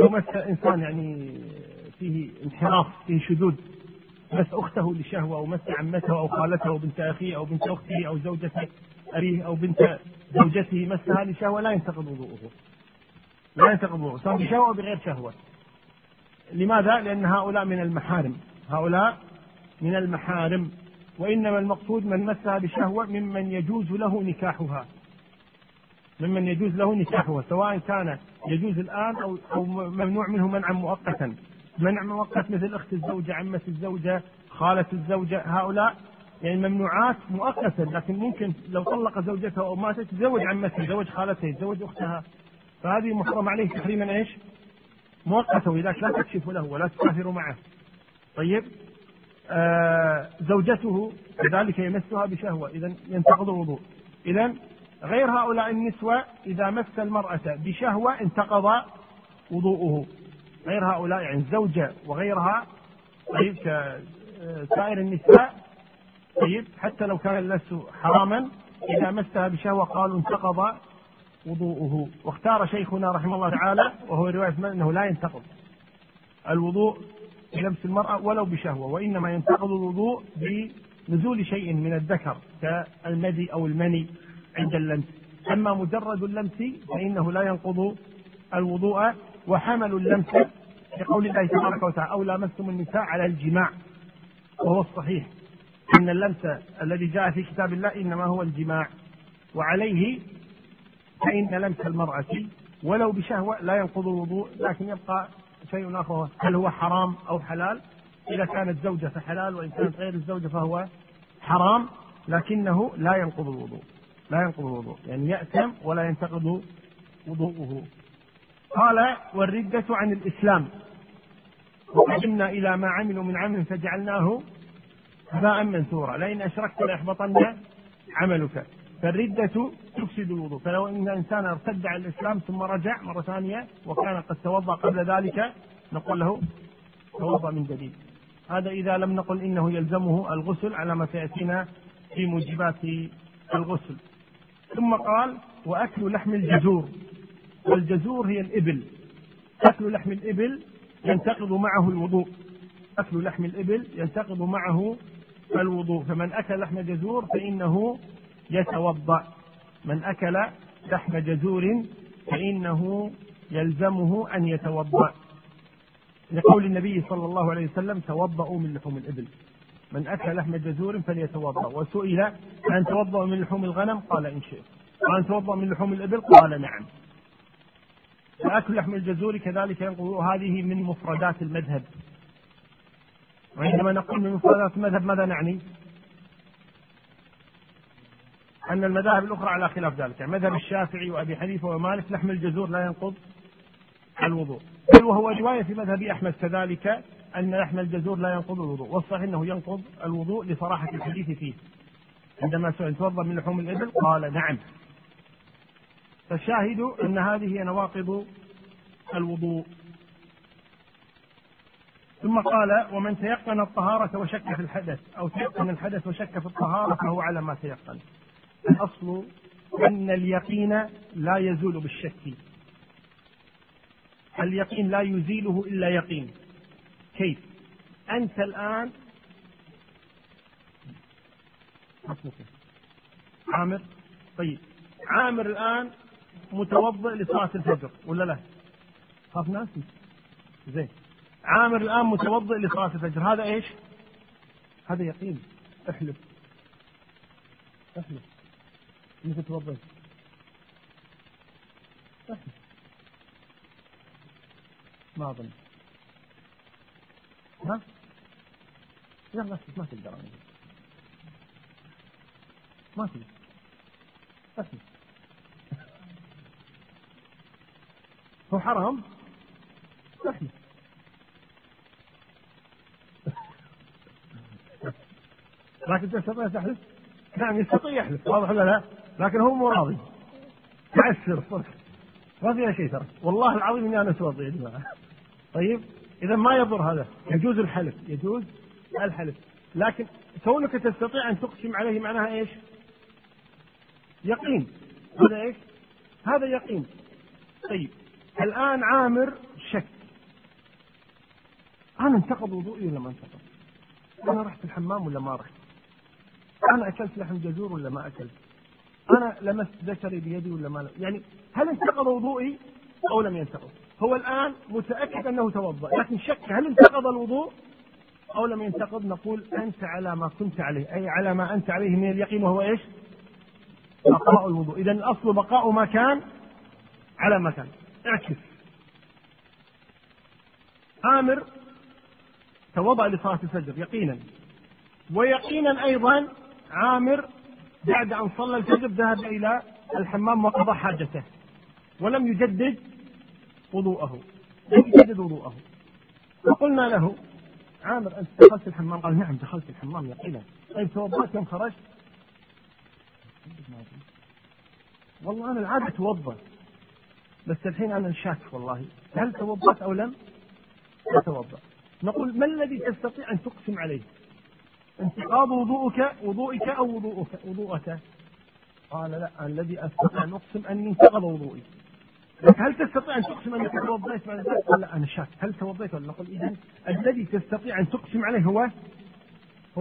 لو مس إنسان يعني فيه انحراف فيه شذوذ، مس أخته لشهوة أو مس عمته أو خالته أو بنت أخيه أو بنت أخته أو زوجته أريه أو بنت زوجته مسها لشهوة، لا ينتقض وضوءه، لا ينتقض وضوءه سواء بشهوة بغير شهوة. لماذا؟ لأن هؤلاء من المحارم، هؤلاء من المحارم، وإنما المقصود من مسها بشهوة ممن يجوز له نكاحها، ممن يجوز له نكاحها، سواء كان يجوز الآن أو ممنوع منه منعا مؤقتا، منع مؤقت مثل أخت الزوجة، عمة الزوجة، خالة الزوجة، هؤلاء يعني ممنوعات مؤقتا، لكن ممكن لو طلق زوجته أو ماتت يتزوج عمتها، يتزوج خالتها، يتزوج أختها، فهذه محرم عليه تحريما إيش؟ مؤقتا، ولذلك لا تكشف له ولا تسافر معه. طيب زوجته لذلك يمسها بشهوة، إذا ينتقض الوضوء. إذا غير هؤلاء النسوة إذا مس المرأة بشهوة انتقض وضوءه، غير هؤلاء يعني الزوجة وغيرها، طيب سائر النساء، طيب حتى لو كان اللس حراما إذا مسها بشهوة قالوا انتقض وضوءه. واختار شيخنا رحمه الله تعالى وهو رواية أنه لا ينتقض الوضوء لمس المرأة ولو بشهوة، وإنما ينتقض الوضوء بنزول شيء من الذكر كالمذي أو المني عند اللمس، أما مجرد اللمس فإنه لا ينقض الوضوء. وحمل اللمس لقول الله تبارك وتعالى أو لامستم النساء على الجماع، وهو الصحيح إن اللمس الذي جاء في كتاب الله إنما هو الجماع، وعليه فإن لمس المرأة ولو بشهوة لا ينقض الوضوء، لكن يبقى شيء آخر هل هو حرام أو حلال. إذا كانت زوجة فحلال، وإن كانت غير الزوجة فهو حرام، لكنه لا ينقض الوضوء، لا ينقض الوضوء يعني يأتم ولا ينتقض وضوءه. قال والردة عن الإسلام وقدمنا إلى ما عملوا من عمل فجعلناه هباء منثورا لئن أشركت ليحبطن عملك. فالردة تفسد الوضوء، فلو إن إنسان ارتد عن الإسلام ثم رجع مرة ثانية وكان قد توضأ قبل ذلك نقول له توضأ من جديد، هذا إذا لم نقل إنه يلزمه الغسل على ما سيأتينا في موجبات الغسل. ثم قال وأكل لحم الجزور، والجزور هي الإبل، أكل لحم الإبل ينتقض معه الوضوء، أكل لحم الإبل ينتقض معه الوضوء، فمن أكل لحم جزور فإنه يتوضأ، من أكل لحم جزور فإنه يلزمه أن يتوضأ، لقول النبي صلى الله عليه وسلم توضأوا من لحوم الإبل، من أكل لحم جزور فليتوضأ. وسئل أن توضأ من لحوم الغنم قال إن شئت، وأن توضأ من لحوم الإبل قال نعم. فأكل لحم الجزور كذلك ينقض، هذه من مفردات المذهب، وعندما نقول من مفردات المذهب ماذا نعني؟ أن المذاهب الأخرى على خلاف ذلك، مذهب الشافعي وأبي حنيفة ومالك لحم الجزور لا ينقض الوضوء، بل وهو رواية في مذهب أحمد كذلك أن لحم الجزور لا ينقض الوضوء، والصحيح أنه ينقض الوضوء لصراحة الحديث فيه، عندما سئل توضأ من لحوم الإبل قال نعم. فالشاهد أن هذه هي نواقض الوضوء. ثم قال ومن تيقن الطهارة وشك في الحدث، أو تيقن الحدث وشك في الطهارة فهو على ما تيقن. الأصل أن اليقين لا يزول بالشك، اليقين لا يزيله إلا يقين. كيف؟ أنت الآن عامر، طيب عامر الآن متوضئ لصلاة الفجر ولا لا؟ خاف ناسي زين، عامر الآن متوضئ لصلاة الفجر، هذا إيش؟ هذا يقين، احلف احلف انت توضيت، ما اظن، ها يلا ما تقدر، ما في اصلا هو حرام، احنا لكن تستطيع تحلف؟ نعم يستطيع يحلف، واضح ولا لا؟ لكن هو مو راضي، تعسر صدق، ما فيها شيء ترى، والله العظيم اني انا سوى يا جماعه. طيب اذا ما يضر هذا، يجوز الحلف، يجوز الحلف، لكن كونك تستطيع ان تقسم عليه معناها ايش؟ يقين، هذا ايش؟ هذا يقين. طيب الان عامر شك، أنا انتقض وضوئي ولا ما انتقض؟ أنا رحت الحمام ولا ما رحت؟ أنا أكلت لحم جزور ولا ما أكلت؟ أنا لمست ذكري بيدي ولا ما لمست؟ يعني هل انتقض وضوئي أو لم ينتقض؟ هو الآن متأكد أنه توضأ، لكن شك هل انتقض الوضوء أو لم ينتقض؟ نقول أنت على ما كنت عليه، أي على ما أنت عليه من اليقين، وهو إيش؟ بقاء الوضوء. إذن الأصل بقاء ما كان على ما كان. اعكس، عامر توضأ لصلاة الفجر يقينا، ويقينا أيضا عامر بعد أن صلى الفجر ذهب إلى الحمام وقضى حاجته ولم يجدد وضوءه، فقلنا له عامر أنت دخلت الحمام؟ قال نعم دخلت الحمام يقينا. طيب توضأت يوم خرجت؟ والله أنا العادة أتوضأ، بس الحين أنا شاك والله هل توضأت أو لم أتوضأ. نقول ما الذي تستطيع أن تقسم عليه؟ انتقاض وضوئك أو وضوءك؟ قال لا، الذي أستطيع أن أقسم أن انتقض وضوئي. هل تستطيع أن تقسم أنك توضيت بعد ذلك؟ قال لا أنا شاك هل توضيت ولا. نقول إذن الذي تستطيع أن تقسم عليه هو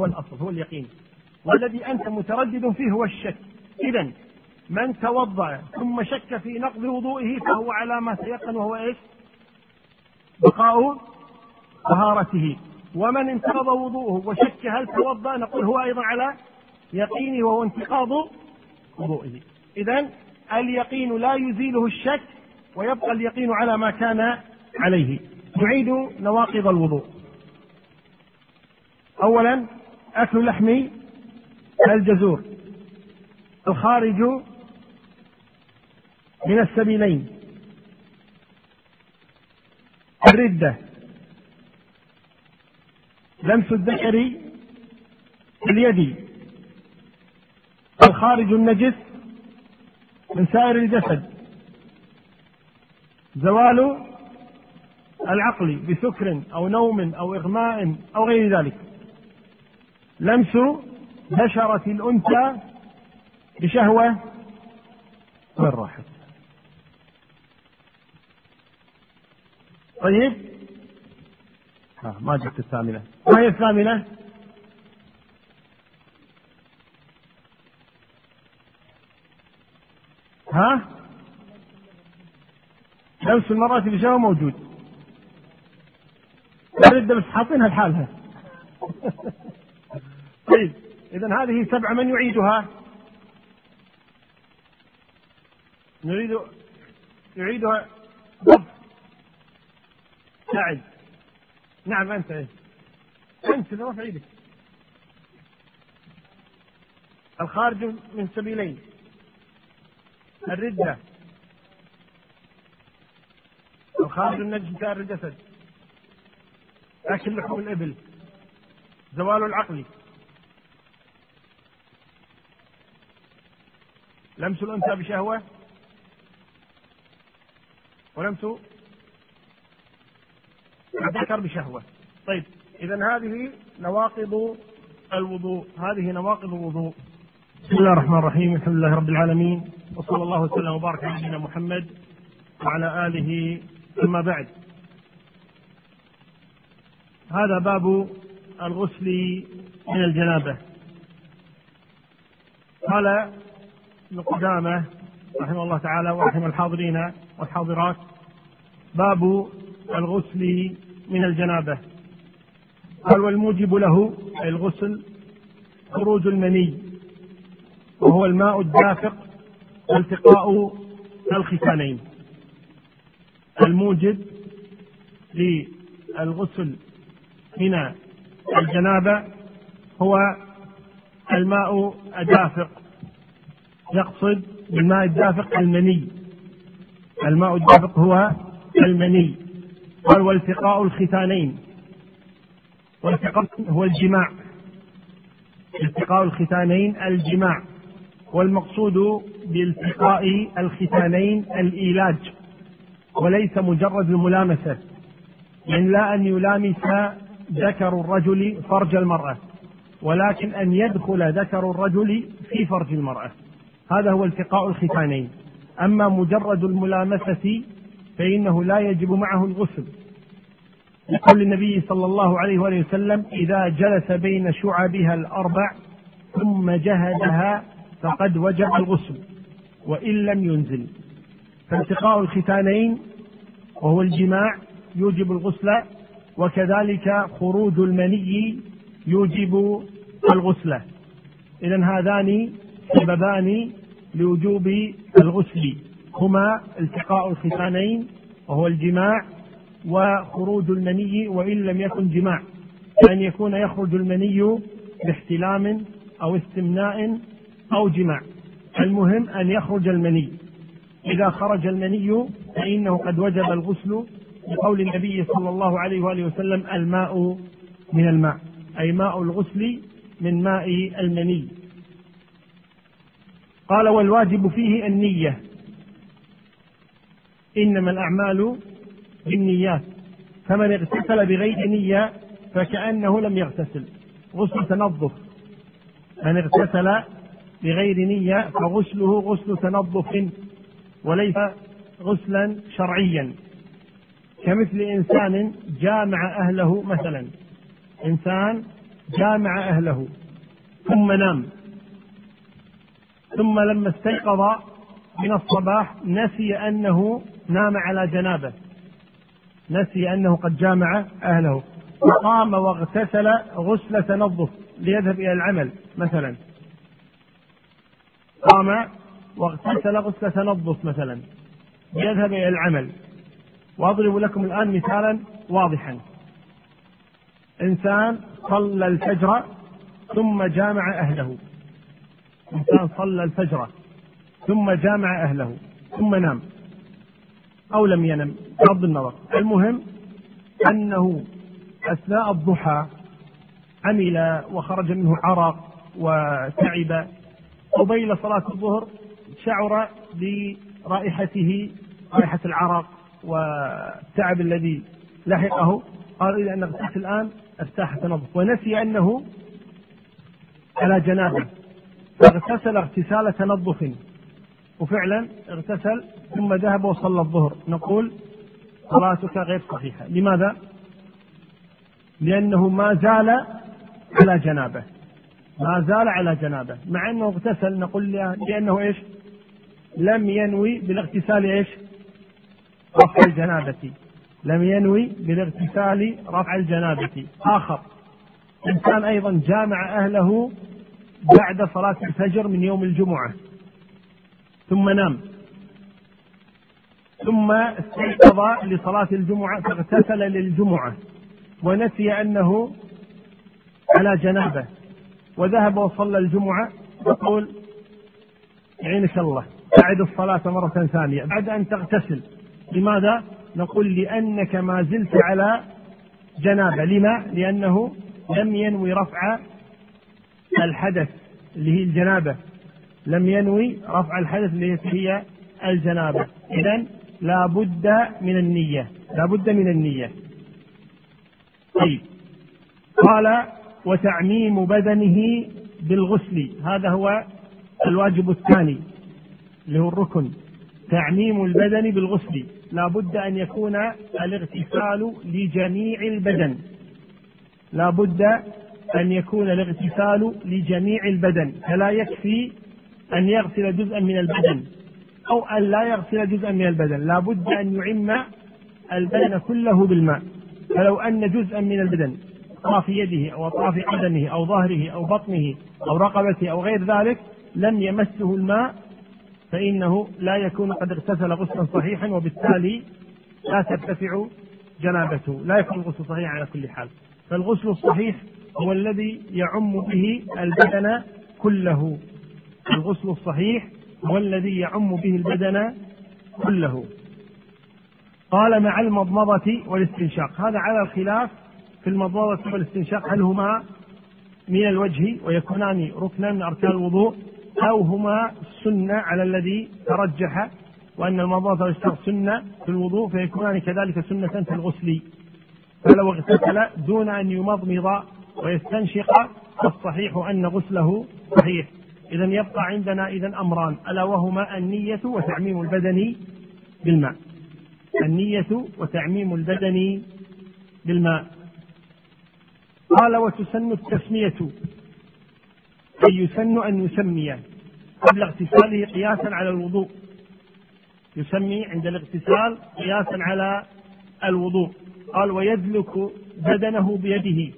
الأصل، هو اليقين، والذي أنت متردد فيه هو الشك. إذن من توضأ ثم شك في نقض وضوئه فهو على ما تيقن، وهو إيش؟ بقاء طهارته. ومن انتقض وضوءه وشك هل توضأ، نقول هو أيضا على يقينه وهو انتقاض وضوئه. إذن اليقين لا يزيله الشك، ويبقى اليقين على ما كان عليه. نعيد نواقض الوضوء. أولا أكل لحم الجزور الخارج من السبيلين، الردة، لمس الذكر باليد، الخارج النجس من سائر الجسد، زوال العقل بسكر أو نوم أو إغماء أو غير ذلك، لمس بشرة الأنثى بشهوة والراحة. طيب ما جبت الثامنة، ما هي الثامنة؟ لمس المرأة بشهوة موجود، الردة بس حاطينها لحالها. طيب إذن هذه سبعة، من يعيدها؟ نريد يعيدها سعد. نعم أنت روح عيدك. الخارج من سبيلين، الردة، الخارج النجس سائر الجسد، أكل لحوم الإبل، زوال العقل، لمس الأنثى بشهوة، ولمس الذكر بشهوة. طيب إذن هذه نواقض الوضوء، هذه نواقض الوضوء. بسم الله الرحمن الرحيم، الحمد لله رب العالمين، وصلى الله وسلم وبارك على نبينا محمد وعلى آله. أما بعد، هذا باب الغسل من الجنابة. قال ابن قدامة رحمه الله تعالى ورحم الحاضرين والحاضرات: باب الغسل من الجنابة. قال: والموجب له أي الغسل خروج المني، وهو الماء الدافق والتقاء الختانين. الموجب للغسل من الجنابة هو الماء الدافق، يقصد بالماء الدافق المني، الماء الدافق هو المني. قال: والتقاء الختانين، والتقاء هو الجماع، التقاء الختانين الجماع، والمقصود بالتقاء الختانين الإيلاج، وليس مجرد الملامسة، من لا أن يلامس ذكر الرجل فرج المرأة، ولكن أن يدخل ذكر الرجل في فرج المرأة، هذا هو التقاء الختانين. أما مجرد الملامسة فإنه لا يجب معه الغسل، لقول النبي صلى الله عليه وآله وسلم: إذا جلس بين شعبها الأربع ثم جهدها فقد وجب الغسل وإن لم ينزل. فالتقاء الختانين وهو الجماع يوجب الغسل، وكذلك خروج المني يوجب الغسل. إذن هذان سببان لوجوب الغسل، هما التقاء الختانين وهو الجماع وخروج المني وإن لم يكن جماع، أن يكون يخرج المني باحتلام أو استمناء أو جماع، المهم أن يخرج المني. إذا خرج المني فإنه قد وجب الغسل، لقول النبي صلى الله عليه وآله وسلم: الماء من الماء، أي ماء الغسل من ماء المني. قال: والواجب فيه النية، إنما الأعمال بالنيات، فمن اغتسل بغير نية فكأنه لم يغتسل، غسل تنظف. من اغتسل بغير نية فغسله غسل تنظف وليس غسلا شرعيا، كمثل إنسان جامع أهله مثلا، إنسان جامع أهله ثم نام، ثم لما استيقظ من الصباح نسي أنه نام على جنابه، نسي أنه قد جامع أهله، وقام واغتسل غسل تنظف ليذهب إلى العمل مثلا، قام واغتسل غسل تنظف مثلا ليذهب إلى العمل. وأضرب لكم الآن مثالا واضحا: إنسان صلى الفجر ثم جامع أهله، إنسان صلى الفجر ثم جامع أهله ثم نام أو لم ينم، بغض النظر، المهم أنه أثناء الضحى عمل وخرج منه عرق وتعب، قبيل صلاة الظهر شعر برائحته، رائحة العرق والتعب الذي لحقه، قال: إذا أنا اغتسل الآن ارتاح أتنظف، ونسي أنه على جنابه فاغتسل اغتسال تنظف، وفعلا اغتسل ثم ذهب وصلى الظهر، نقول: صلاتك غير صحيحة. لماذا؟ لأنه ما زال على جنابه، ما زال على جنابه مع أنه اغتسل، نقول: لأنه إيش؟ لم ينوي بالاغتسال إيش؟ رفع الجنابة، لم ينوي بالاغتسال رفع الجنابة. آخر: إنسان أيضا جامع أهله بعد صلاة الفجر من يوم الجمعة ثم نام، ثم استيقظ لصلاة الجمعة فاغتسل للجمعة ونسي أنه على جنابه وذهب وصلى الجمعة، يقول: يعينك الله، أعد الصلاة مرة ثانية بعد أن تغتسل. لماذا؟ نقول: لأنك ما زلت على جنابه. لما؟ لأنه لم ينوي رفع الحدث اللي هي الجنابة، لم ينوي رفع الحدث اللي هي الجنابة. إذن لا بد من النية، لا بد من النية. طيب، قال: وتعميم بدنه بالغسل، هذا هو الواجب الثاني اللي هو الركن، تعميم البدن بالغسل، لا بد أن يكون الاغتسال لجميع البدن، لا بد أن يكون الاغتسال لجميع البدن، فلا يكفي أن يغسل جزءا من البدن أو أن لا يغسل جزءا من البدن، لا بد أن يعم البدن كله بالماء. فلو أن جزءا من البدن أطراف يده أو أطراف قدمه أو ظهره أو بطنه أو رقبته أو غير ذلك لم يمسه الماء فإنه لا يكون قد اغتسل غسلا صحيحا، وبالتالي لا ترتفع جنابته، لا يكون الغسل صحيحا على كل حال. فالغسل الصحيح هو الذي يعم به البدن كله، الغسل الصحيح هو الذي يعم به البدن كله. قال: مع المضمضة والاستنشاق، هذا على الخلاف في المضمضة والاستنشاق، هل هما من الوجه ويكونان ركنا من أركان الوضوء أو هما سنة، على الذي ترجح، وأن المضمضة والاستنشاق سنة في الوضوء فيكونان كذلك سنة في الغسل. فلو اغتسل دون أن يمضمض ويستنشق فالصحيح أن غسله صحيح. إذن يبقى عندنا أمران، ألا وهما النية وتعميم البدن بالماء. النية وتعميم البدن بالماء. قال: وتسن التسمية، أي يسن أن يسمي قبل اغتساله قياسا على الوضوء، يسمي عند الاغتسال قياسا على الوضوء. قال: ويدلك بدنه بيده،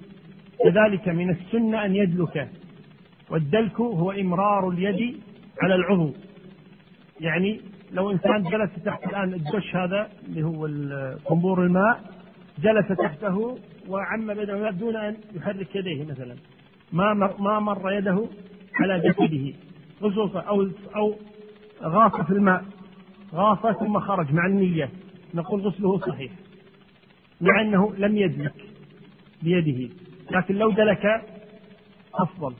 كذلك من السنة أن يدلك، والدلك هو إمرار اليد على العضو. يعني لو إنسان جلس تحت الآن الدش هذا اللي هو القنبور الماء، جلس تحته وعم بدنه دون أن يحرك يديه مثلا، ما مر يده على جسده خصوصا، أو غاص في الماء، غاص ثم خرج مع النية، نقول غسله صحيح مع أنه لم يدلك بيده، لكن لو دلك أفضل.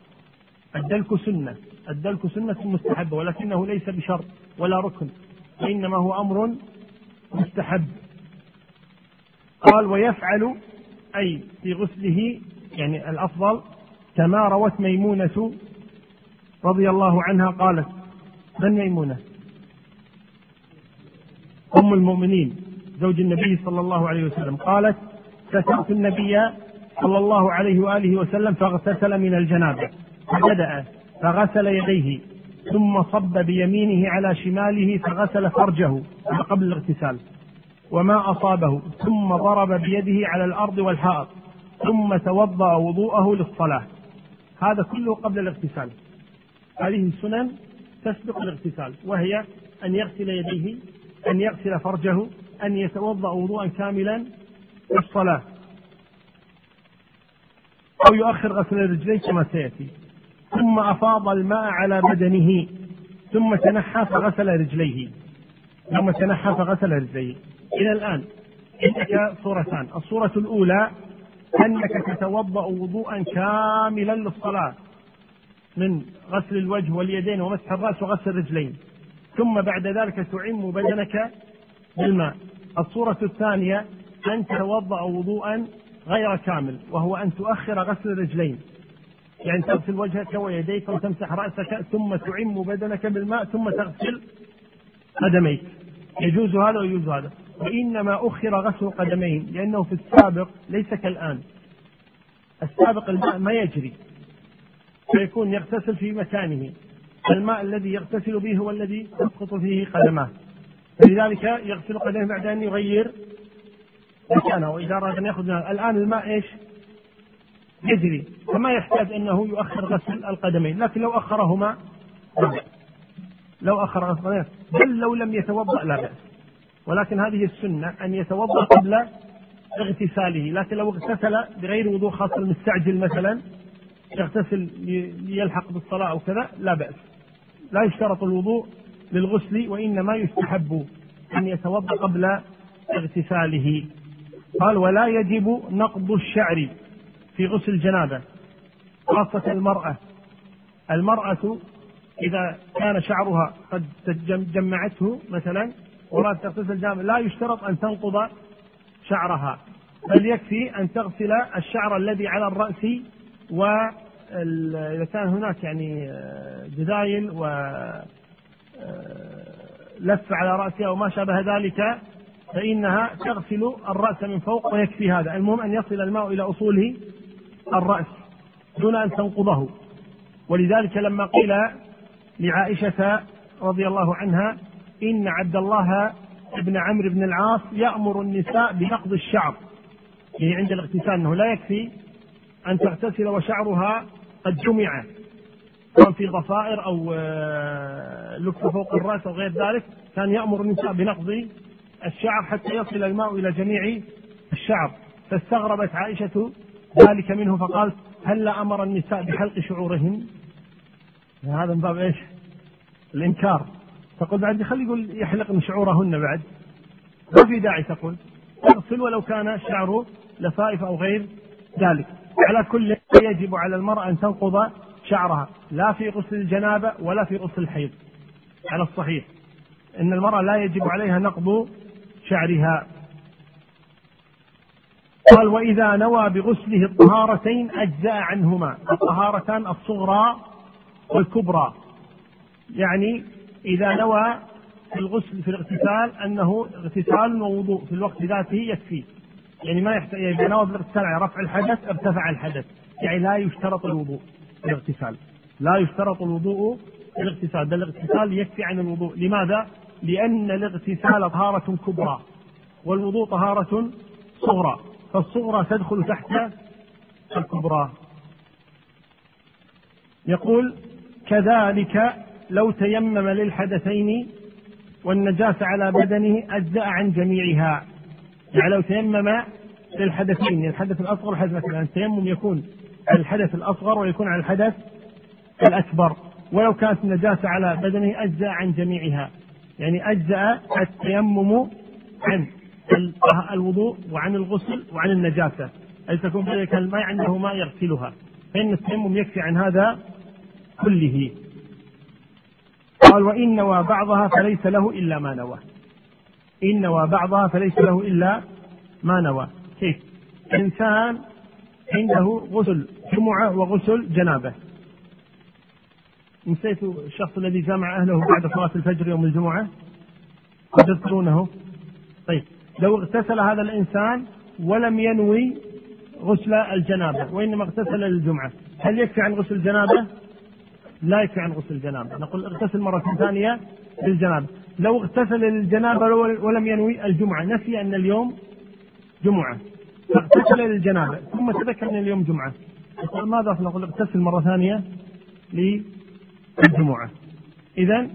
الدلك سنة مستحبة، ولكنه ليس بشرط ولا ركن، وإنما هو أمر مستحب. قال: ويفعل، أي في غسله، يعني الأفضل، كما روت ميمونة رضي الله عنها قالت. من ميمونة؟ أم المؤمنين زوج النبي صلى الله عليه وسلم، قالت: سألت النبي صلى الله عليه وآله وسلم فاغتسل من الجنابة، فبدأ فغسل يديه، ثم صب بيمينه على شماله فغسل فرجه قبل الاغتسال وما أصابه، ثم ضرب بيده على الأرض والحائط، ثم توضأ وضوءه للصلاة. هذا كله قبل الاغتسال. هذه السنن تسبق الاغتسال، وهي أن يغسل يديه، أن يغسل فرجه، أن يتوضأ وضوءا كاملا للصلاة، أو يؤخر غسل الرجلين كما سيأتي. ثم أفاض الماء على بدنه، ثم تنحى فغسل رجليه، إلى الآن عندك صورتان: الصورة الأولى أنك تتوضأ وضوءا كاملا للصلاة من غسل الوجه واليدين ومسح الرأس وغسل الرجلين، ثم بعد ذلك تعم بدنك بالماء. الصورة الثانية أن تتوضأ وضوءا غير كامل، وهو أن تؤخر غسل الرجلين، يعني تغسل وجهك ويديك وتمسح رأسك ثم تعم بدنك بالماء ثم تغسل قدميك. يجوز هذا ويجوز هذا، وإنما أخر غسل القدمين لأنه في السابق ليس كالآن، السابق الماء ما يجري، فيكون يغتسل في مكانه، الماء الذي يغتسل به هو الذي تسقط فيه قدمه، فلذلك يغسل قدمه بعد أن يغير مكانه، وإذا أراد أن يأخذ منه. الآن الماء إيش؟ يجري، فما يحتاج أنه يؤخر غسل القدمين، لكن لو أخرهما بل لو لم يتوضأ لا بأس، ولكن هذه السنة أن يتوضأ قبل اغتساله، لكن لو اغتسل بغير وضوء خاصة المستعجل مثلا، يغتسل ليلحق بالصلاة أو كذا لا بأس، لا يشترط الوضوء للغسل، وإنما يستحب أن يتوضأ قبل اغتساله. قال: ولا يجب نقض الشعر في غسل الجنابة، خاصة المرأة. المرأة إذا كان شعرها قد جمعته مثلا وراد تغسل جامع، لا يشترط أن تنقض شعرها، بل يكفي أن تغسل الشعر الذي على الرأس، وإذا كان هناك يعني جدايل ولف على رأسها وما شابه ذلك، فإنها تغسل الرأس من فوق ويكفي هذا. المهم أن يصل الماء إلى أصوله الرأس دون أن تنقضه. ولذلك لما قيل لعائشة رضي الله عنها: إن عبد الله بن عمرو بن العاص يأمر النساء بنقض الشعر، يعني عند الاغتسال، أنه لا يكفي أن تغتسل وشعرها قد جمع، كان في ضفائر أو لف فوق الرأس أو غير ذلك، كان يأمر النساء بنقض الشعر حتى يصل الماء إلى جميع الشعر. فاستغربت عائشة ذلك منه فقالت: هل أمر النساء بحلق شعورهن؟ هذا من باب إيش؟ الإنكار. تقول بعد خلي يقول يحلق شعورهن، بعد ما في داعي، تقول اغسل ولو كان شعره لفائف أو غير ذلك. على كل يجب على المرأة أن تنقض شعرها، لا في غسل الجنابة ولا في غسل الحيض، على الصحيح إن المرأة لا يجب عليها نقض شعرها. قال: وإذا نوى بغسله الطهارتين أجزأ عنهما، الطهارتان الصغرى والكبرى، يعني إذا نوى في الغسل في الاغتسال أنه اغتسال ووضوء في الوقت ذاته يكفي، يعني ما يحتاج يناوب الاغتسال على رفع الحدث ارتفع الحدث، يعني لا يشترط الوضوء في الاغتسال، لا يشترط الوضوء في الاغتسال، بل الاغتسال يكفي عن الوضوء. لماذا؟ لأن الاغتسال طهارة كبرى والوضوء طهارة صغرى، فالصغرى تدخل تحت الكبرى. يقول كذلك لو تيمم للحدثين والنجاسة على بدنه أجزأ عن جميعها، يعني لو تيمم للحدثين الحدث الأصغر والحدث الأكبر، يعني التيمم يكون على الحدث الأصغر ويكون على الحدث الأكبر، ولو كانت النجاسة على بدنه أجزأ عن جميعها، يعني أجزأ التيمم عن الوضوء وعن الغسل وعن النجاسة، أي تكون بذلك الماء عنده ما يغسلها، فإن التيمم يكفي عن هذا كله. قال وإن نوى بعضها فليس له إلا ما نوى، إن نوى بعضها فليس له إلا ما نوى. كيف؟ إنسان عنده غسل جمعة وغسل جنابة، نسيت الشخص الذي جامع أهله بعد صلاة الفجر يوم الجمعة، تذكرونه؟ طيب لو اغتسل هذا الإنسان ولم ينوي غسل الجنابة وإنما اغتسل للجمعة، هل يكفي عن غسل الجنابة؟ لا يكفي عن غسل الجنابة، نقول اغتسل مرة ثانية للجنابة. لو اغتسل للجنابة ولم ينوي الجمعة، نسي أن اليوم جمعة فاغتسل للجنابة ثم تذكر أن اليوم جمعة، نقول ماذا؟ نقول اغتسل مرة ثانية للجمعة. إذن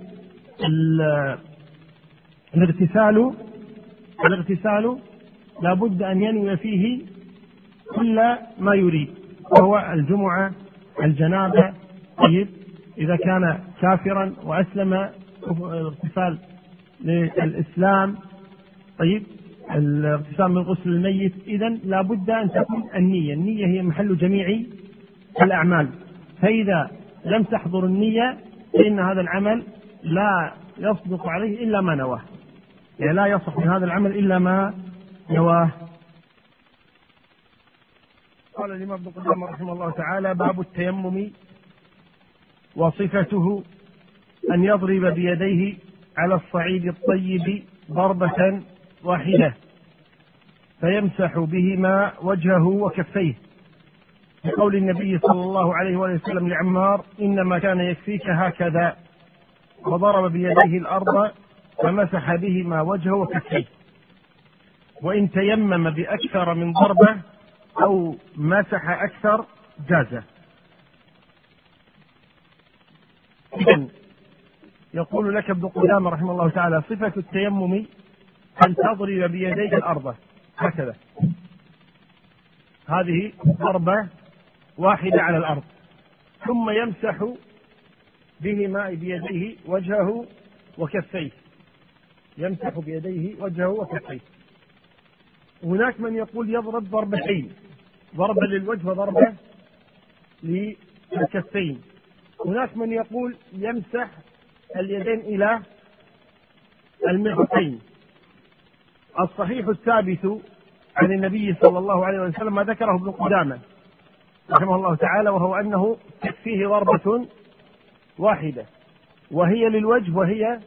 الاغتسال لابد أن ينوي فيه كل ما يريد، وهو الجمعة الجنابة. طيب إذا كان كافرا وأسلم الاغتسال للإسلام، طيب الاغتسال من غسل الميت، إذن لابد أن تكون النية، النية هي محل جميع الأعمال، فإذا لم تحضر النية فإن هذا العمل لا يصدق عليه إلا ما نواه، يعني لا يصح من هذا العمل إلا ما نواه. قال الإمام ابن قدامة رحمه الله تعالى باب التيمم وصفته أن يضرب بيديه على الصعيد الطيب ضربة واحدة فيمسح بهما وجهه وكفيه، بقول النبي صلى الله عليه وسلم لعمار إنما كان يكفيك هكذا، وضرب بيديه الأرض فمسح بهما وجهه وكفيه. وإن تيمم بأكثر من ضربة أو مسح أكثر جازة. إذن يقول لك ابن قدامة رحمه الله تعالى صفة التيمم أن تضرب بيديك الأرض هكذا، هذه ضربة واحدة على الأرض، ثم يمسح بهما بيديه وجهه وكفيه، يمسح بيديه وجهه وكفيه. هناك من يقول يضرب ضربتين، ضربة للوجه وضربة للكفين. هناك من يقول يمسح اليدين إلى المرفقين. الصحيح الثابت عن النبي صلى الله عليه وسلم ما ذكره ابن قدامة رحمه الله تعالى، وهو أنه تكفيه ضربة واحدة وهي للوجه وهي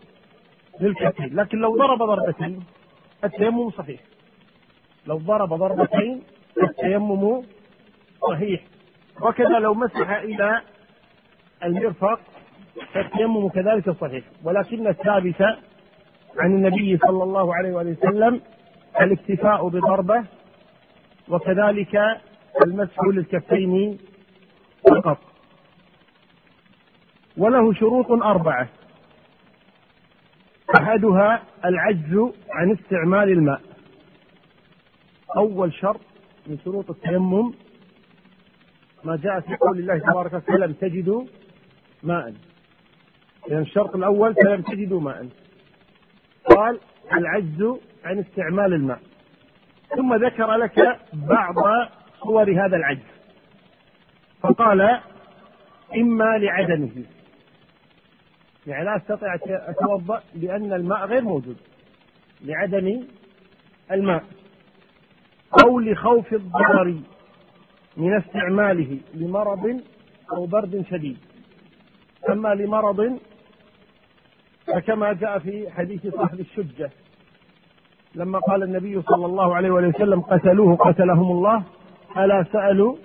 للكفين، لكن لو ضرب ضربتين التيمم صحيح، لو ضرب ضربتين التيمم صحيح، وكذا لو مسح إلى المرفق فالتيمم كذلك صحيح. ولكن الثابت عن النبي صلى الله عليه وسلم الاكتفاء بضربة، وكذلك المسح للكفين فقط. وله شروط 4، أحدها العجز عن استعمال الماء، أول شرط من شروط التيمم ما جاء في قول الله تبارك وتعالى فلم تجدوا ماء، يعني الشرط الأول فلم تجدوا ماء، قال العجز عن استعمال الماء، ثم ذكر لك بعض صور هذا العجز فقال إما لعدمه، يعني لا أستطيع أتوضأ لأن الماء غير موجود، لعدم الماء، أو لخوف الضرر من استعماله لمرض أو برد شديد. أما لمرض فكما جاء في حديث صاحب الشجة لما قال النبي صلى الله عليه وسلم قتلوه قتلهم الله ألا سألوا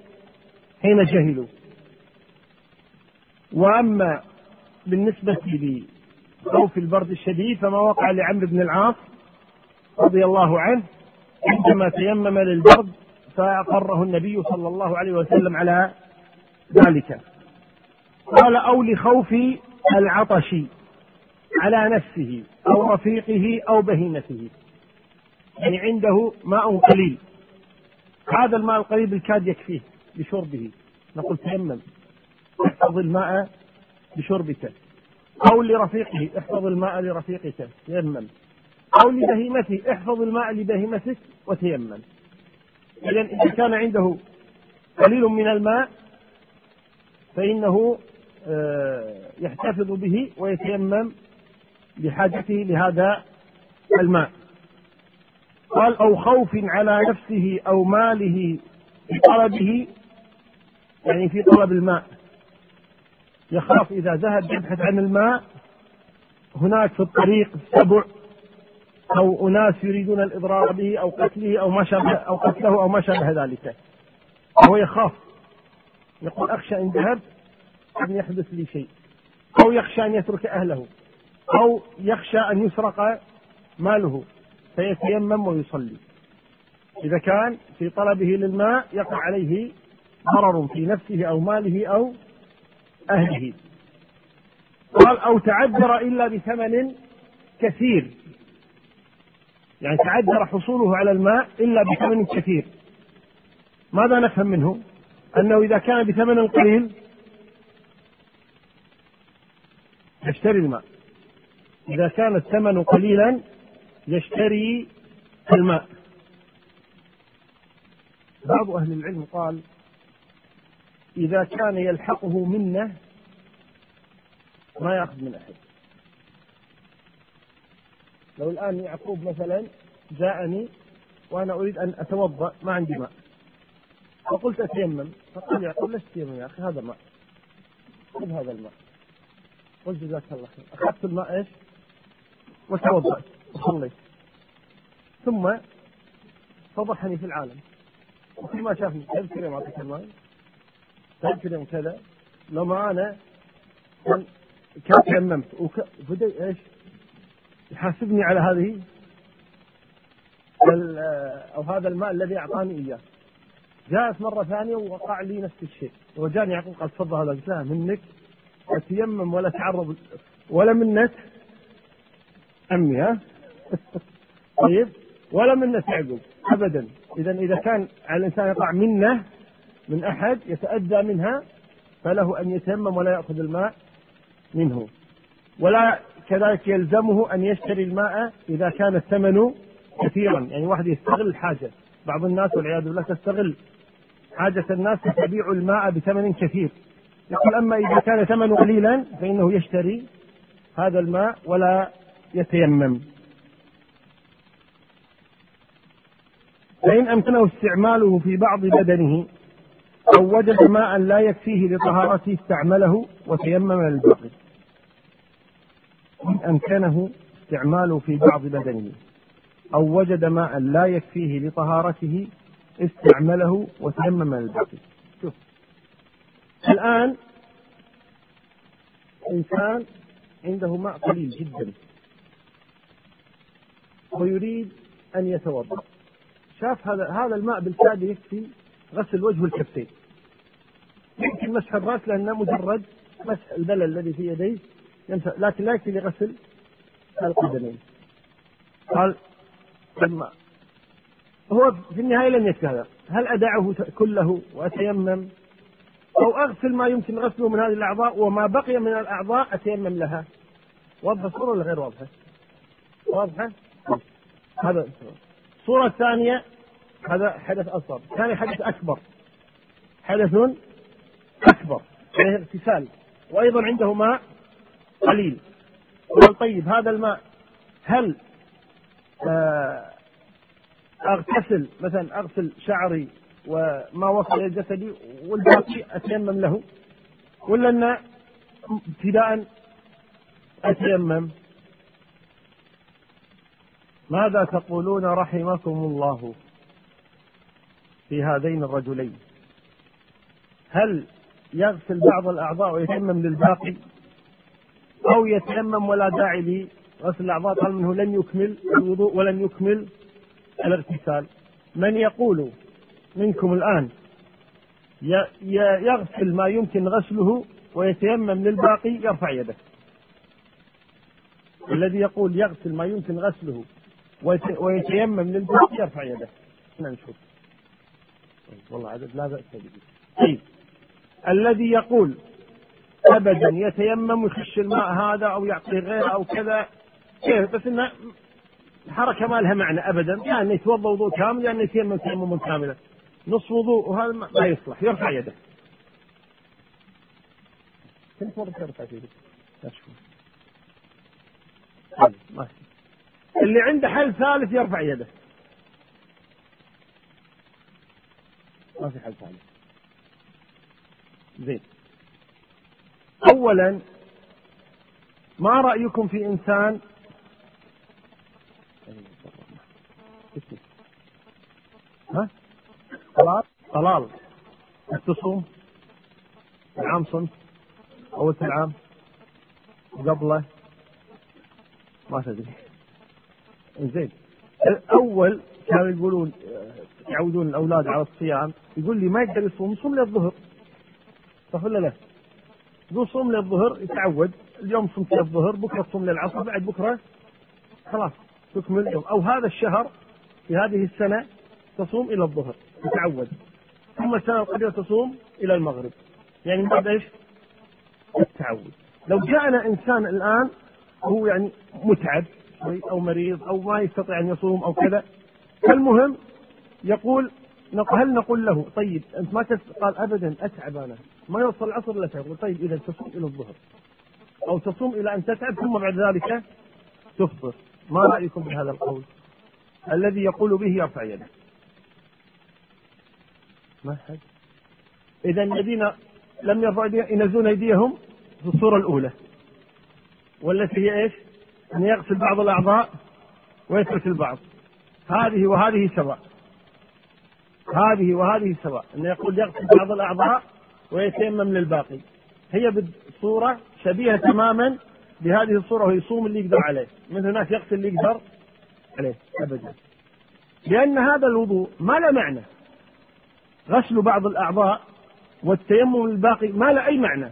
حين جهلوا. وأما بالنسبة لخوف البرد الشديد فما وقع لعمرو بن العاص رضي الله عنه عندما تيمم للبرد فأقره النبي صلى الله عليه وسلم على ذلك. قال أو لخوف العطش على نفسه أو رفيقه أو بهيمته، يعني عنده ماء قليل، هذا الماء القليل بالكاد يكفيه لشربه، نقول تيمم احفظ الماء لشربك، أو لرفيقه احفظ الماء لرفيقك تيمم، أو لبهيمته احفظ الماء لبهيمتك وتيمم. إذن إذا كان عنده قليل من الماء فإنه يحتفظ به ويتيمم لحاجته لهذا الماء. قال أو خوف على نفسه أو ماله في طلبه، يعني في طلب الماء يخاف إذا ذهب يبحث عن الماء هناك في الطريق سبع أو أناس يريدون الإضرار به أو قتله أو قتله أو ما شابه ذلك، وهو يخاف يقول أخشى إن ذهب أن يحدث لي شيء، أو يخشى أن يترك أهله، أو يخشى أن يسرق ماله فيتيمم ويصلي. إذا كان في طلبه للماء يقع عليه ضرر في نفسه أو ماله أو أهله. قال أو تعذر إلا بثمن كثير، يعني تعذر حصوله على الماء إلا بثمن كثير. ماذا نفهم منه؟ أنه إذا كان بثمن قليل يشتري الماء، إذا كان الثمن قليلا يشتري الماء. بعض أهل العلم قال إذا كان يلحقه منه ما يأخذ من أحد. لو الآن يعقوب مثلا جاءني وأنا أريد أن أتوضأ ما عندي ماء فقلت أتيمم، فقال يعقوب ليش تيمم يا أخي هذا ماء، خذ هذا الماء، قلت جزاك الله خير، أخذت الماء إيش وتوضأت وصليت، ثم فضحني في العالم وكل ما شافني تذكر يوم أعطيك الماء، تذكر يوم كذا، لو معانا كان تيممت وبدأ إيش يحاسبني على هذه أو هذا الماء الذي أعطاني إياه. جاءت مرة ثانية ووقع لي نفس الشيء، وجاني يعقوب قال تفضل هذا الجاه منك أتيمم ولا تعرض ولا منك أمي ها طيب ولا منك يعقوب أبدا. إذا كان على الإنسان يقع منه من أحد يتأذى منها فله أن يتيمم ولا يأخذ الماء منه، ولا كذلك يلزمه أن يشتري الماء إذا كان الثمن كثيرا، يعني واحد يستغل الحاجة. بعض الناس والعياذ بالله تستغل حاجة الناس تبيع الماء بثمن كثير. يقول أما إذا كان ثمنه قليلا فإنه يشتري هذا الماء ولا يتيمم. فإن أمكنه استعماله في بعض بدنه أو وجد ماء لا يكفيه لطهارته استعمله وتيمم للباقي. إن أمكنه استعماله في بعض بدنه أو وجد ماء لا يكفيه لطهارته استعمله وتيمم للباقي. شوف الآن إنسان عنده ماء قليل جدا ويريد أن يتوضأ، شاف هذا الماء بالكاد يكفي غسل وجه الكفين، يمكن مسح الرأس لأنه مجرد مسح البلل الذي في يديه، لكن لا يكفي لغسل القدمين. قال لما هو في النهاية لن يكفي هذا، هل أدعه كله وأتيمم أو أغسل ما يمكن غسله من هذه الأعضاء وما بقي من الأعضاء أتيمم لها؟ واضحة الصورة ولا غير واضحة؟ واضحة؟ هذا الصورة الثانية، هذا حدث أصغر، ثاني حدث أكبر، حدث أكبر يعني اغتسال، وأيضا عنده ماء قليل. طيب هذا الماء هل أغتسل مثلا أغسل شعري وما وصل إلى جسدي والباقي أتيمم له، ولا أن ابتداء أتيمم؟ ماذا تقولون رحمكم الله في هذين الرجلين؟ هل يغسل بعض الأعضاء ويتيمم للباقي، أو يتيمم ولا داعي لغسل الأعضاء طالما منه لن يكمل الوضوء ولن يكمل الاغتسال؟ من يقول منكم الآن يغسل ما يمكن غسله ويتيمم للباقي يرفع يده. الذي يقول يغسل ما يمكن غسله ويتيمم للباقي يرفع يده. نشوف والله عدد لا بأس به. طيب الذي يقول أبدا يتيمم ويخش الماء هذا أو يعطي غير أو كذا كيف، بس إن الحركة ما لها معنى أبدا، يعني يتوضأ وضوء كامل يعني يتيمم تيمما كاملا، نص وضوء وهذا ما يصلح، يرفع يده. كنت مرة ترفع يدك اللي عنده حل ثالث يرفع يده، ما في حل ثالث. زين، أولا ما رأيكم في إنسان طلال التصوم العام صنف أول العام قبله ما تدري. زين، الأول كانوا يقولون يعودون الأولاد على الصيام، يقول لي ما يقدر يصوم، صوم للظهر صح ولا لا؟ يقول صوم للظهر يتعود، اليوم صمت للظهر، بكرة صوم للعصر، بعد بكرة خلاص تكمل اليوم، أو هذا الشهر في هذه السنة تصوم إلى الظهر يتعود، ثم السنة القادمة تصوم إلى المغرب، يعني بعد إيش؟ التعود. لو جاءنا إنسان الآن هو يعني متعب أو مريض أو ما يستطيع أن يصوم أو كذا، فالمهم يقول هل نقول له طيب أنت ما قال أبدا أتعب أنا ما يوصل العصر إلا تعب، طيب إذا تصوم إلى الظهر أو تصوم إلى أن تتعب ثم بعد ذلك تفطر، ما رأيكم بهذا القول؟ الذي يقول به يرفع يده. ما حد. إذا الذين لم يرفعوا ينزلون أيديهم في الصورة الأولى، والتي هي إيش؟ أن يغسل بعض الأعضاء ويترك البعض. هذه سواء، هذه سواء، أن يقول يغسل بعض الأعضاء ويتيمم للباقي، هي بالصورة شبيهة تماما بهذه الصورة، ويصوم اللي يقدر عليه، من هناك يغسل اللي يقدر عليه أبدا، لأن هذا الوضوء ما له معنى، غسل بعض الأعضاء والتيمم للباقي ما له أي معنى.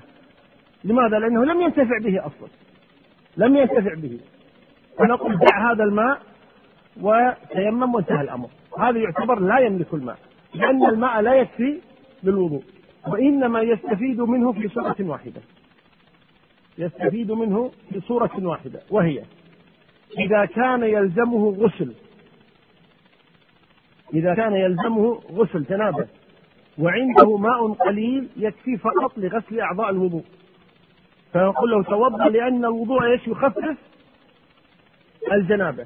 لماذا؟ لأنه لم ينتفع به أصلا، لم ينتفع به، فنقول دع هذا الماء وتيمم وانتهى الأمر. هذا يعتبر لا يملك الماء، لأن الماء لا يكفي للوضوء، وإنما يستفيد منه في صورة واحدة، يستفيد منه في صورة واحدة، وهي إذا كان يلزمه غسل، إذا كان يلزمه غسل جنابه وعنده ماء قليل يكفي فقط لغسل أعضاء الوضوء، فنقول له توضأ، لأن الوضوء يخفف الجنابة،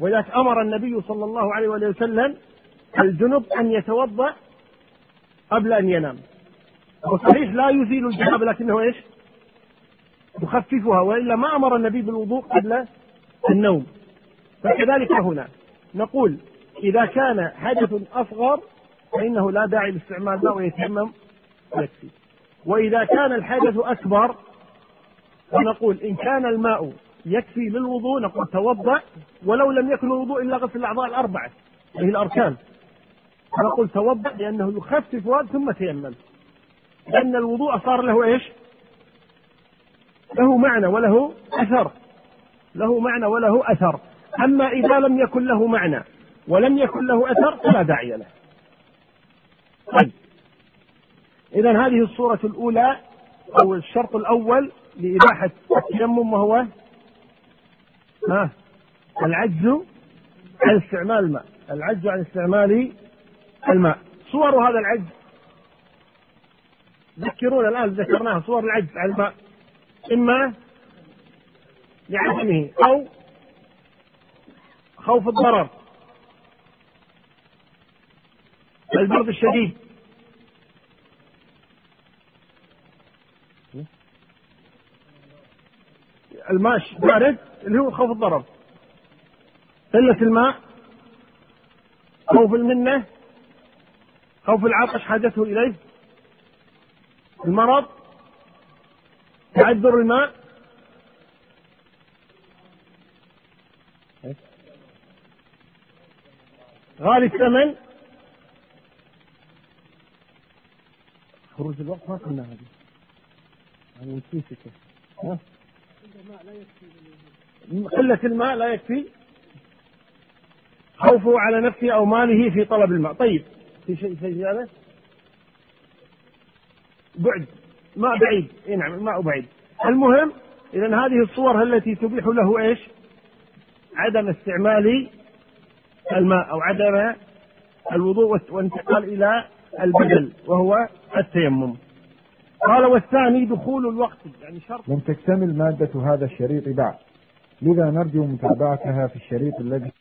ولذلك أمر النبي صلى الله عليه وسلم الجنب أن يتوضأ قبل أن ينام. وصحيح لا يزيل الجنابة لكنه يخففها، وإلا ما أمر النبي بالوضوء قبل النوم. فكذلك هنا نقول إذا كان حدث أصغر فإنه لا داعي لاستعمال ماء ويتيمم ويكفي، وإذا كان الحدث أكبر فنقول إن كان الماء يكفي للوضوء نقول توضأ، ولو لم يكن الوضوء إلا غسل الأعضاء الأربعة وهي الأركان، فنقول توضأ لأنه يخفف ثم تيمم، لأن الوضوء صار له له معنى وله أثر، له معنى وله أثر. أما إذا لم يكن له معنى ولم يكن له أثر فلا داعي له. طيب، إذن هذه الصورة الأولى أو الشرط الأول لإباحة التيمم، وهو العجز عن استعمال الماء، العجز عن استعمال الماء. صور هذا العجز ذكرونا الآن، ذكرناها صور العجز عن الماء، إما لعدمه أو خوف الضرر، البرد الشديد، الماء بارد اللي هو خوف الضرر، قلة الماء أو في المنة أو في العطش حاجته إليه، المرض، تعذر الماء، غالي الثمن، خروج الوقت ما قلنا هذه عن نسيتك. قلة الماء لا يكفي، خوفه على نفسه أو ماله في طلب الماء. طيب في شيء زيادة؟ بعد ماء بعيد، نعم الماء بعيد. المهم إذن هذه الصور التي تبيح له إيش؟ عدم استعمال الماء أو عدم الوضوء وانتقال إلى البدل وهو التيمم. قال والثاني دخول الوقت، يعني شرط. لم تكتمل مادة هذا الشريط بعد، لذا نرجو متابعتها في الشريط الذي